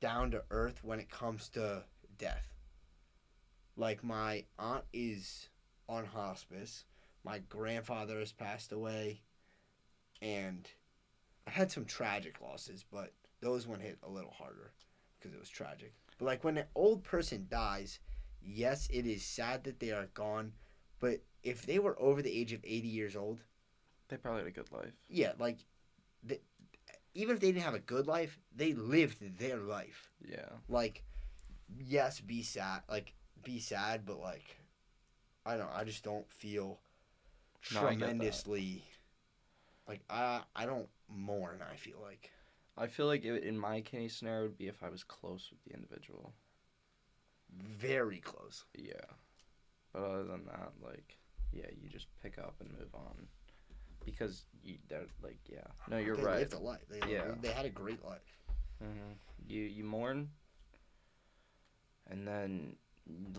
down to earth when it comes to death. Like, my aunt is on hospice. My grandfather has passed away. And I had some tragic losses, but those one hit a little harder because it was tragic. But, like, when an old person dies, yes, it is sad that they are gone. But if they were over the age of 80 years old... They probably had a good life. Yeah, like, even if they didn't have a good life, they lived their life. Yeah. Like, yes, be sad. Like, be sad, but like, I don't. I just don't feel tremendously. Like I don't mourn. I feel like it, in my case scenario would be if I was close with the individual. Very close. Yeah. But other than that, like, yeah, you just pick up and move on. Because they're like, yeah. No, you're right. They lived a life. They had a great life. Mm-hmm. You mourn, and then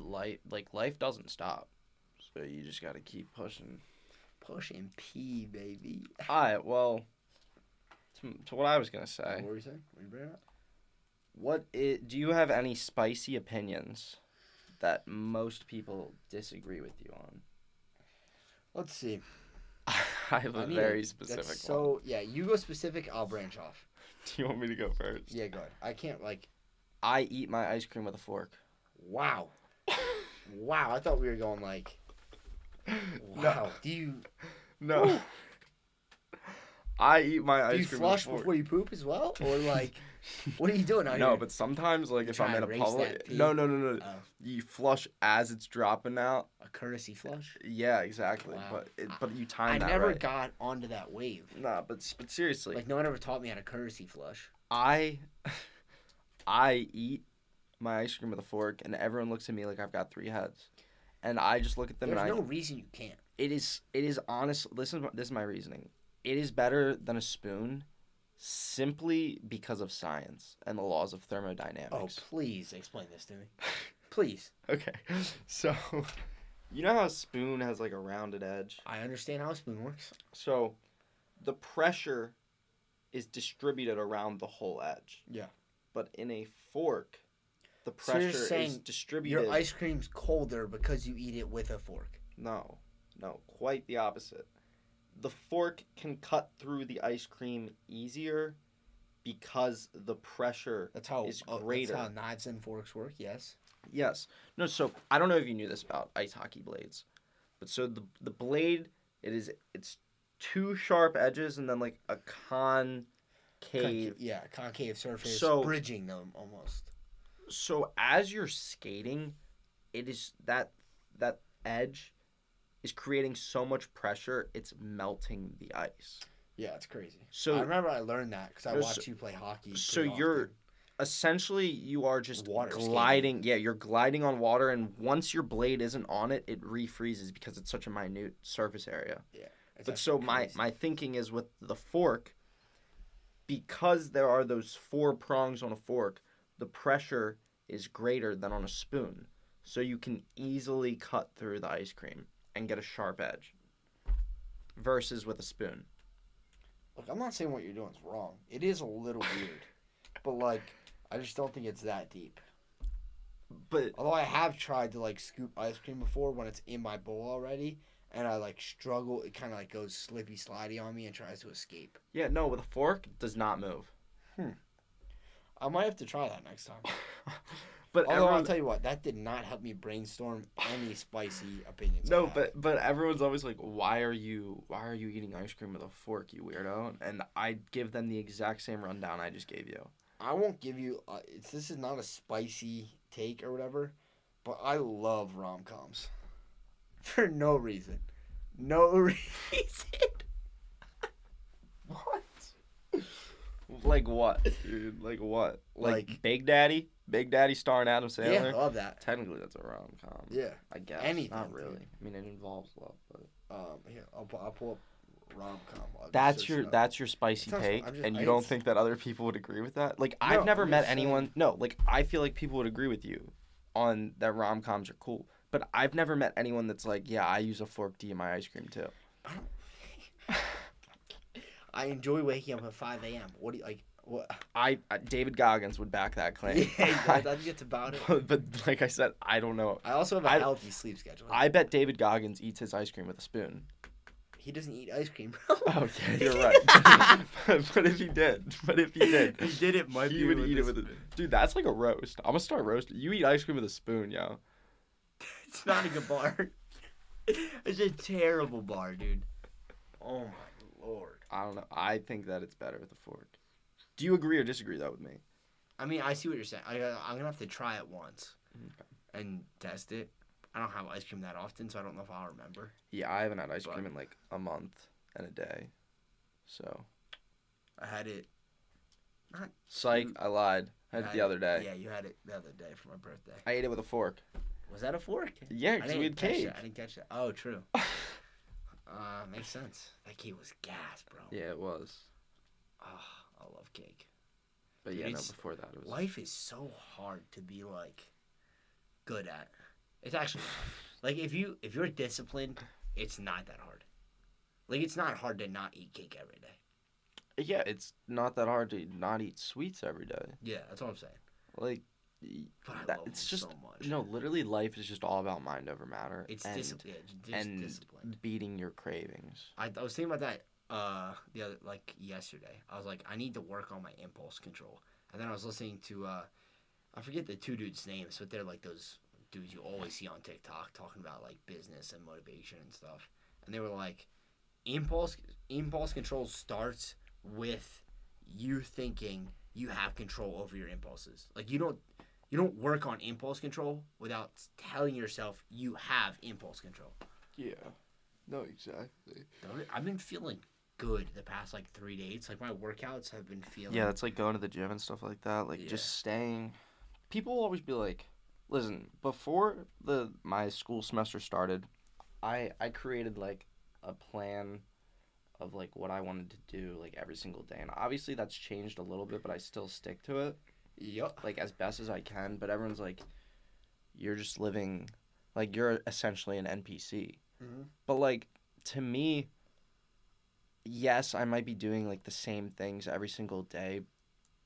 life doesn't stop. So you just got to keep pushing. Pushing P, baby. All right, well, to what I was going to say. What were you saying? What were you bringing up? Do you have any spicy opinions that most people disagree with you on? Let's see. I have a very specific one. So, yeah, you go specific, I'll branch off. Do you want me to go first? Yeah, go ahead. I can't, like... I eat my ice cream with a fork. Wow. Wow, I thought we were going, like... Wow, no. Do you... No. Ooh. I eat my ice cream with a fork. Do you flush before you poop as well? Or, like... What are you doing out here? No, but sometimes, like, if I'm in a public... No. Oh. You flush as it's dropping out. A courtesy flush? Yeah, exactly. Wow. But you time that right. I never got onto that wave. Nah, but seriously. Like, no one ever taught me how to courtesy flush. I eat my ice cream with a fork, and everyone looks at me like I've got three heads. And I just look at them There's no reason you can't. It is honest... Listen, this is my reasoning. It is better than a spoon... Simply because of science and the laws of thermodynamics. Oh, please explain this to me. Please. Okay. So, you know how a spoon has, like, a rounded edge? I understand how a spoon works. So, the pressure is distributed around the whole edge. Yeah. But in a fork, the pressure is distributed... Your ice cream's colder because you eat it with a fork. No. Quite the opposite. The fork can cut through the ice cream easier because the pressure is greater. That's how knives and forks work, yes. Yes. No, so I don't know if you knew this about ice hockey blades. But so the blade, it's two sharp edges and then like a concave surface, so, bridging them almost. So as you're skating, it is that edge is creating so much pressure, it's melting the ice. Yeah, it's crazy. So I remember I learned that because I watched you play hockey. So you're essentially just water gliding. Skating. Yeah, you're gliding on water, and once your blade isn't on it, it refreezes because it's such a minute surface area. Yeah. But so my thinking is with the fork, because there are those four prongs on a fork, the pressure is greater than on a spoon. So you can easily cut through the ice cream and get a sharp edge versus with a spoon. Look, I'm not saying what you're doing is wrong. It is a little weird. But, like, I just don't think it's that deep. But although I have tried to, like, scoop ice cream before when it's in my bowl already, and I, like, struggle. It kind of, like, goes slippy-slidey on me and tries to escape. Yeah, no, with a fork, it does not move. I might have to try that next time. But I'll tell you what, that did not help me brainstorm any spicy opinions. No, but everyone's always like, why are you eating ice cream with a fork, you weirdo? And I give them the exact same rundown I just gave you. I won't give you this is not a spicy take or whatever, but I love rom-coms for no reason. No reason. What? Like what, dude? Like what? Like Big Daddy? Big Daddy starring Adam Sandler? Yeah, I love that. Technically, that's a rom-com. Yeah. I guess. Anything. Not really. Dude. I mean, it involves love, but... Yeah, I'll pull up rom-com. That's your spicy take, and you don't think that other people would agree with that? Like, I've never met anyone... No, like, I feel like people would agree with you on that rom-coms are cool, but I've never met anyone that's like, yeah, I use a fork to eat my ice cream, too. I enjoy waking up at 5 a.m. What do you, like... What? David Goggins would back that claim. Yeah, that gets about it. But like I said, I don't know. I also have a healthy sleep schedule. I bet David Goggins eats his ice cream with a spoon. He doesn't eat ice cream, bro. Oh, yeah, you're right. But if he did. He did it, might he be would eat it with a spoon. Dude, that's like a roast. I'm going to start roasting. You eat ice cream with a spoon, yo. It's not a good bar. It's a terrible bar, dude. Oh, my Lord. I don't know. I think that it's better with a fork. Do you agree or disagree, though, with me? I mean, I see what you're saying. I'm going to have to try it once. Okay. and test it. I don't have ice cream that often, so I don't know if I'll remember. Yeah, I haven't had ice cream in like a month and a day. So I had it. Not Psych, I lied. I had it the other day. Yeah, you had it the other day for my birthday. I ate it with a fork. Was that a fork? Yeah, because we had cake. I didn't catch that. Oh, true. Makes sense. That cake was gas, bro. Yeah, it was. Oh, I love cake. But dude, yeah, no, before that, it was... Life is so hard to be, like, good at. It's actually hard. Like, if you're disciplined, it's not that hard. Like, it's not hard to not eat cake every day. Yeah, it's not that hard to not eat sweets every day. Yeah, that's what I'm saying. Like, it's just so much. No, literally, life is just all about mind over matter. It's discipline. Yeah, and discipline. Beating your cravings. I was thinking about that yesterday. I was like, I need to work on my impulse control. And then I was listening to I forget the two dudes' names, but they're like those dudes you always see on TikTok talking about like business and motivation and stuff. And they were like, impulse control starts with you thinking you have control over your impulses. Like you don't work on impulse control without telling yourself you have impulse control. Yeah. No, exactly. I've been feeling good the past like 3 days. Like my workouts have been feeling. Yeah, it's like going to the gym and stuff like that. Like just staying. People will always be like, listen, before my school semester started, I created like a plan of like what I wanted to do like every single day, and obviously that's changed a little bit, but I still stick to it. Yep. Like as best as I can, but everyone's like, you're just living, like you're essentially an NPC. Mm-hmm. But like to me, yes, I might be doing like the same things every single day,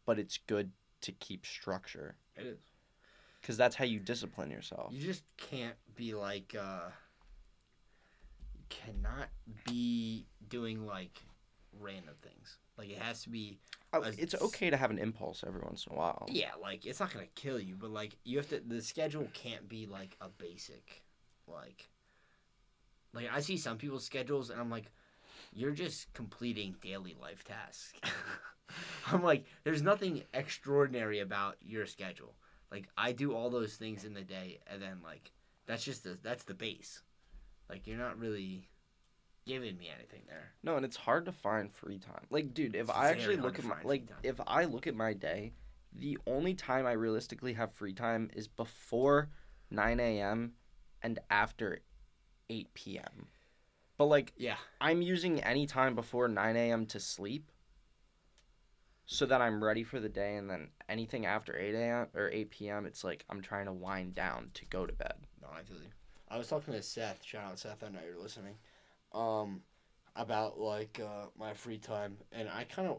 but it's good to keep structure. It is. Because that's how you discipline yourself. You just can't be like, you cannot be doing like random things. Like it has to be. It's okay to have an impulse every once in a while. Yeah, like it's not gonna kill you, but like you have to. The schedule can't be like a basic, like. Like, I see some people's schedules, and I'm like, you're just completing daily life tasks. I'm like, there's nothing extraordinary about your schedule. Like, I do all those things in the day, and then, like, that's the base. Like, you're not really giving me anything there. No, and it's hard to find free time. Like, dude, if I look at my day, the only time I realistically have free time is before 9 a.m. and after 8 p.m. But, like, yeah, I'm using any time before 9 a.m. to sleep so that I'm ready for the day, and then anything after 8 a.m. or 8 p.m., it's like I'm trying to wind down to go to bed. No, I feel you. I was talking to Seth. Shout out, Seth. I know you're listening. About, like, my free time. And I kind of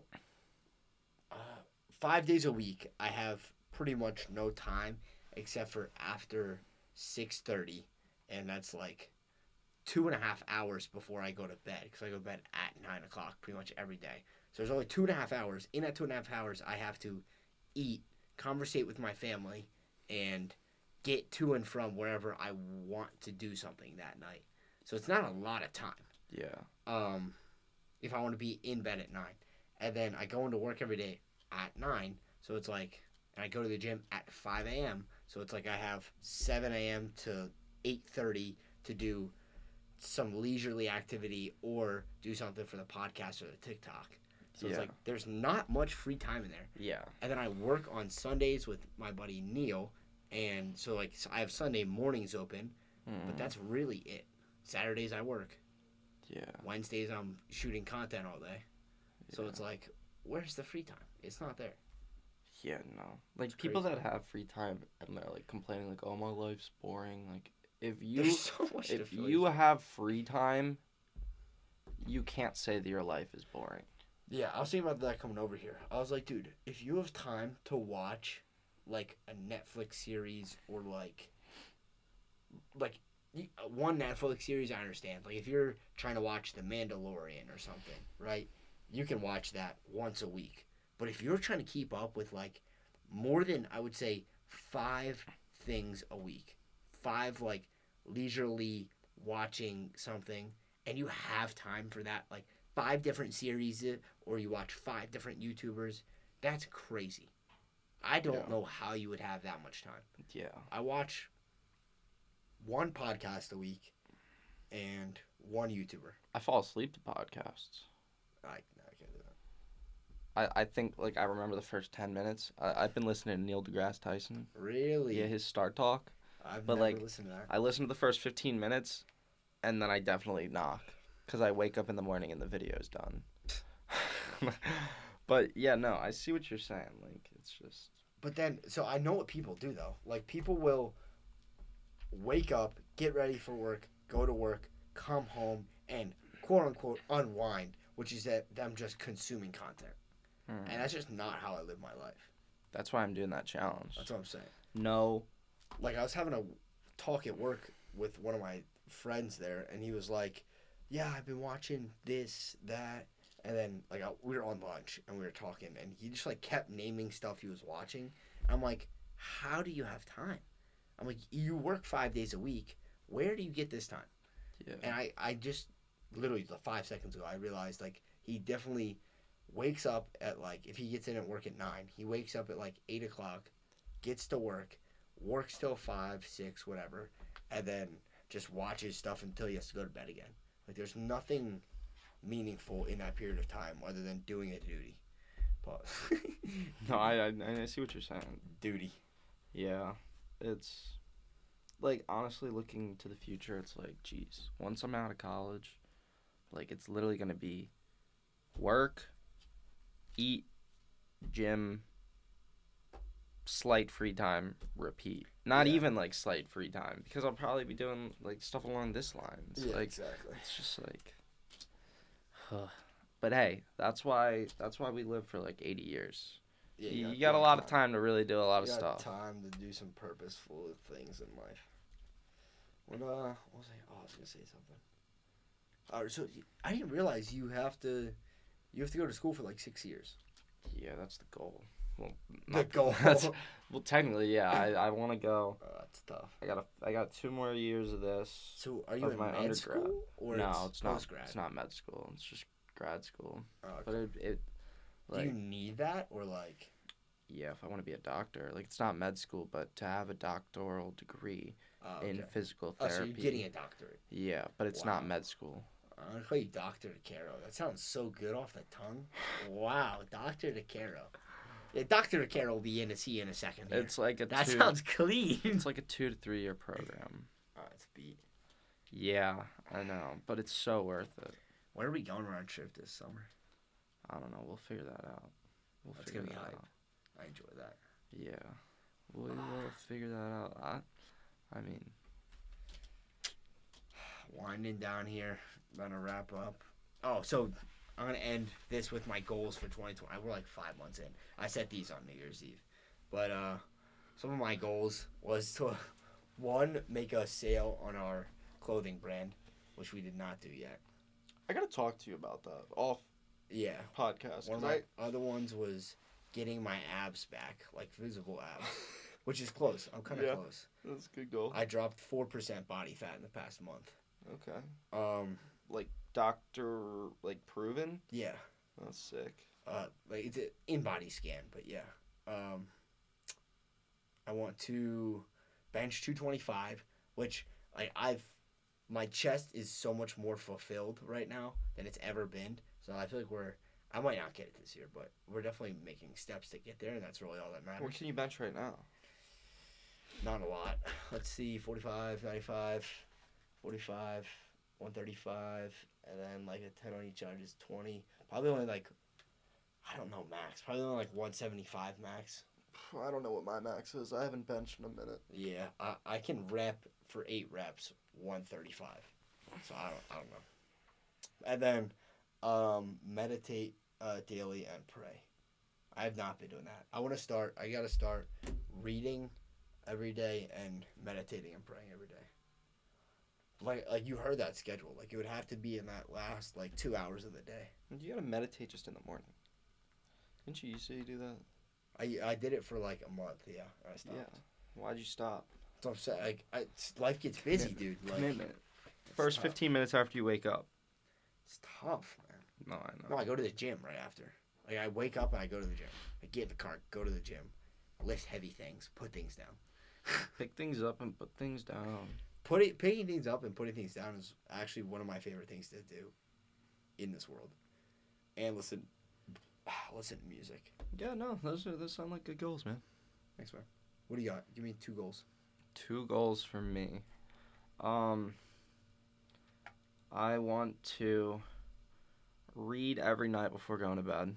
5 days a week, I have pretty much no time except for after 6:30, and that's, like, 2.5 hours before I go to bed, because I go to bed at 9 o'clock pretty much every day. So there's only 2.5 hours. In that 2.5 hours, I have to eat, conversate with my family, and get to and from wherever I want to do something that night. So it's not a lot of time. Yeah. If I want to be in bed at 9. And then I go into work every day at 9, so it's like, and I go to the gym at 5 a.m., so it's like I have 7 a.m. to 8:30 to do some leisurely activity or do something for the podcast or the TikTok. So it's like there's not much free time in there. Yeah. And then I work on Sundays with my buddy Neil, and so like I have Sunday mornings open, but that's really it. Saturdays I work. Yeah. Wednesdays I'm shooting content all day. Yeah. So it's like, where's the free time? It's not there. Yeah, no. Like people that have free time and they're like complaining like, oh, my life's boring, like if you have free time, you can't say that your life is boring. Yeah, I was thinking about that coming over here. I was like, dude, if you have time to watch, like, a Netflix series or, like one Netflix series, I understand. Like, if you're trying to watch The Mandalorian or something, right, you can watch that once a week. But if you're trying to keep up with, like, more than, I would say, 5 things a week, 5 like leisurely watching something, and you have time for that, like 5 different series, or you watch 5 different YouTubers, that's crazy. I don't know how you would have that much time. Yeah. I watch one podcast a week and one YouTuber. I fall asleep to podcasts. I can't do that. I think, like, I remember the first 10 minutes. I've been listening to Neil deGrasse Tyson. Really? Yeah, his Star Talk. I've never listened to that. I listened to the first 15 minutes, and then I definitely knock, because I wake up in the morning and the video's done. But, yeah, no, I see what you're saying. Like, it's just... But then, so I know what people do, though. Like, people will wake up, get ready for work, go to work, come home, and quote-unquote unwind, which is that them just consuming content. And that's just not how I live my life. That's why I'm doing that challenge. That's what I'm saying. No. Like, I was having a talk at work with one of my friends there, and he was like, yeah, I've been watching this, that. And then, like, we were on lunch, and we were talking, and he just, like, kept naming stuff he was watching. I'm like, how do you have time? I'm like, you work 5 days a week. Where do you get this time? Yeah. And I just, literally, 5 seconds ago, I realized, like, he definitely wakes up at, like, if he gets in at work at 9, he wakes up at, like, 8 o'clock, gets to work, works till 5, 6, whatever, and then just watches stuff until he has to go to bed again. Like, there's nothing... meaningful in that period of time other than doing a duty. Pause. No, I see what you're saying. Duty. Yeah. It's, like, honestly, looking to the future, it's like, geez, once I'm out of college, like, it's literally going to be work, eat, gym, slight free time, repeat. Not even, like, slight free time, because I'll probably be doing, like, stuff along this lines. Yeah, like, exactly. It's just, like... But hey, that's why we live for like 80 years. Yeah, you got a lot of time to really do a lot of stuff. Time to do some purposeful things in life. What was I? Oh, I was gonna say something. So I didn't realize you have to go to school for like 6 years. Yeah, that's the goal. Well, not the goal. Well, technically, yeah. I want to go. That's tough. I got 2 more years of this. So are you in my med school or no? It's not. It's not med school. It's just grad school. Oh, okay. But it like, do you need that or like? Yeah, if I want to be a doctor, like it's not med school, but to have a doctoral degree in physical therapy. Oh, so you're getting a doctorate. Yeah, but it's not med school. I'm gonna call you Dr. DeCaro. That sounds so good off the tongue. Wow, Dr. DeCaro. Yeah, Dr. DeCaro will be in to see you in a second. Here. It's like that sounds clean. It's like a 2 to 3 year program. Oh, it's beat. Yeah, I know, but it's so worth it. Where are we going round trip this summer? I don't know. We'll figure that out. That's gonna be hype. I enjoy that. Yeah, we'll figure that out. I mean, winding down here. About to wrap up. Oh, so. I'm going to end this with my goals for 2020. We're like 5 months in. I set these on New Year's Eve. But some of my goals was to, one, make a sale on our clothing brand, which we did not do yet. I got to talk to you about that off podcast. One of my other ones was getting my abs back, like visible abs, which is close. I'm kind of close. That's a good goal. I dropped 4% body fat in the past month. Okay. Like... Doctor, like, proven? Yeah. That's sick. Like, it's an in-body scan, but yeah. I want to bench 225, which, like, my chest is so much more fulfilled right now than it's ever been. So I feel like I might not get it this year, but we're definitely making steps to get there, and that's really all that matters. What can you bench right now? Not a lot. Let's see, 45, 95, 45... 135, and then, like, a 10 on each side is 20. Probably only, like, I don't know max. Probably only, like, 175 max. I don't know what my max is. I haven't benched in a minute. Yeah, I can rep for 8 reps, 135. So, I don't know. And then, meditate daily and pray. I have not been doing that. I got to start reading every day and meditating and praying every day. Like you heard that schedule. Like, it would have to be in that last, like, 2 hours of the day. You gotta meditate just in the morning. Didn't you say you do that? I did it for, like, a month, yeah. I stopped. Yeah. Why'd you stop? That's what I'm saying. Like, life gets busy, dude. Like, commitment. First tough. 15 minutes after you wake up. It's tough, man. No, I know. No, I go to the gym right after. Like, I wake up and I go to the gym. I get in the car, go to the gym, lift heavy things, put things down. Pick things up and put things down. picking things up and putting things down is actually one of my favorite things to do in this world. And listen to music. Yeah, no, those sound like good goals, man. Thanks, man. What do you got? Give me two goals. Two goals for me. I want to read every night before going to bed.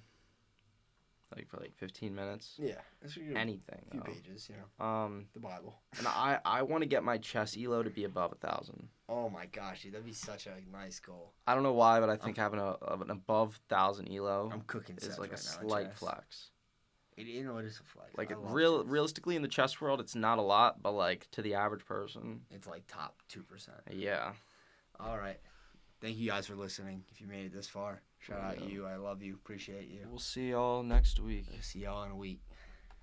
For 15 minutes. Yeah. Anything. A few pages, you know. The Bible. And I want to get my chess ELO to be above 1,000. Oh, my gosh, dude. That'd be such a nice goal. I don't know why, but I think having an above 1,000 ELO is like a slight flex. You know, it is a flex. Realistically, in the chess world, it's not a lot, but, to the average person. It's, top 2%. Yeah. All right. Thank you guys for listening. If you made it this far. Shout out you. I love you. Appreciate you. We'll see y'all next week. See y'all in a week.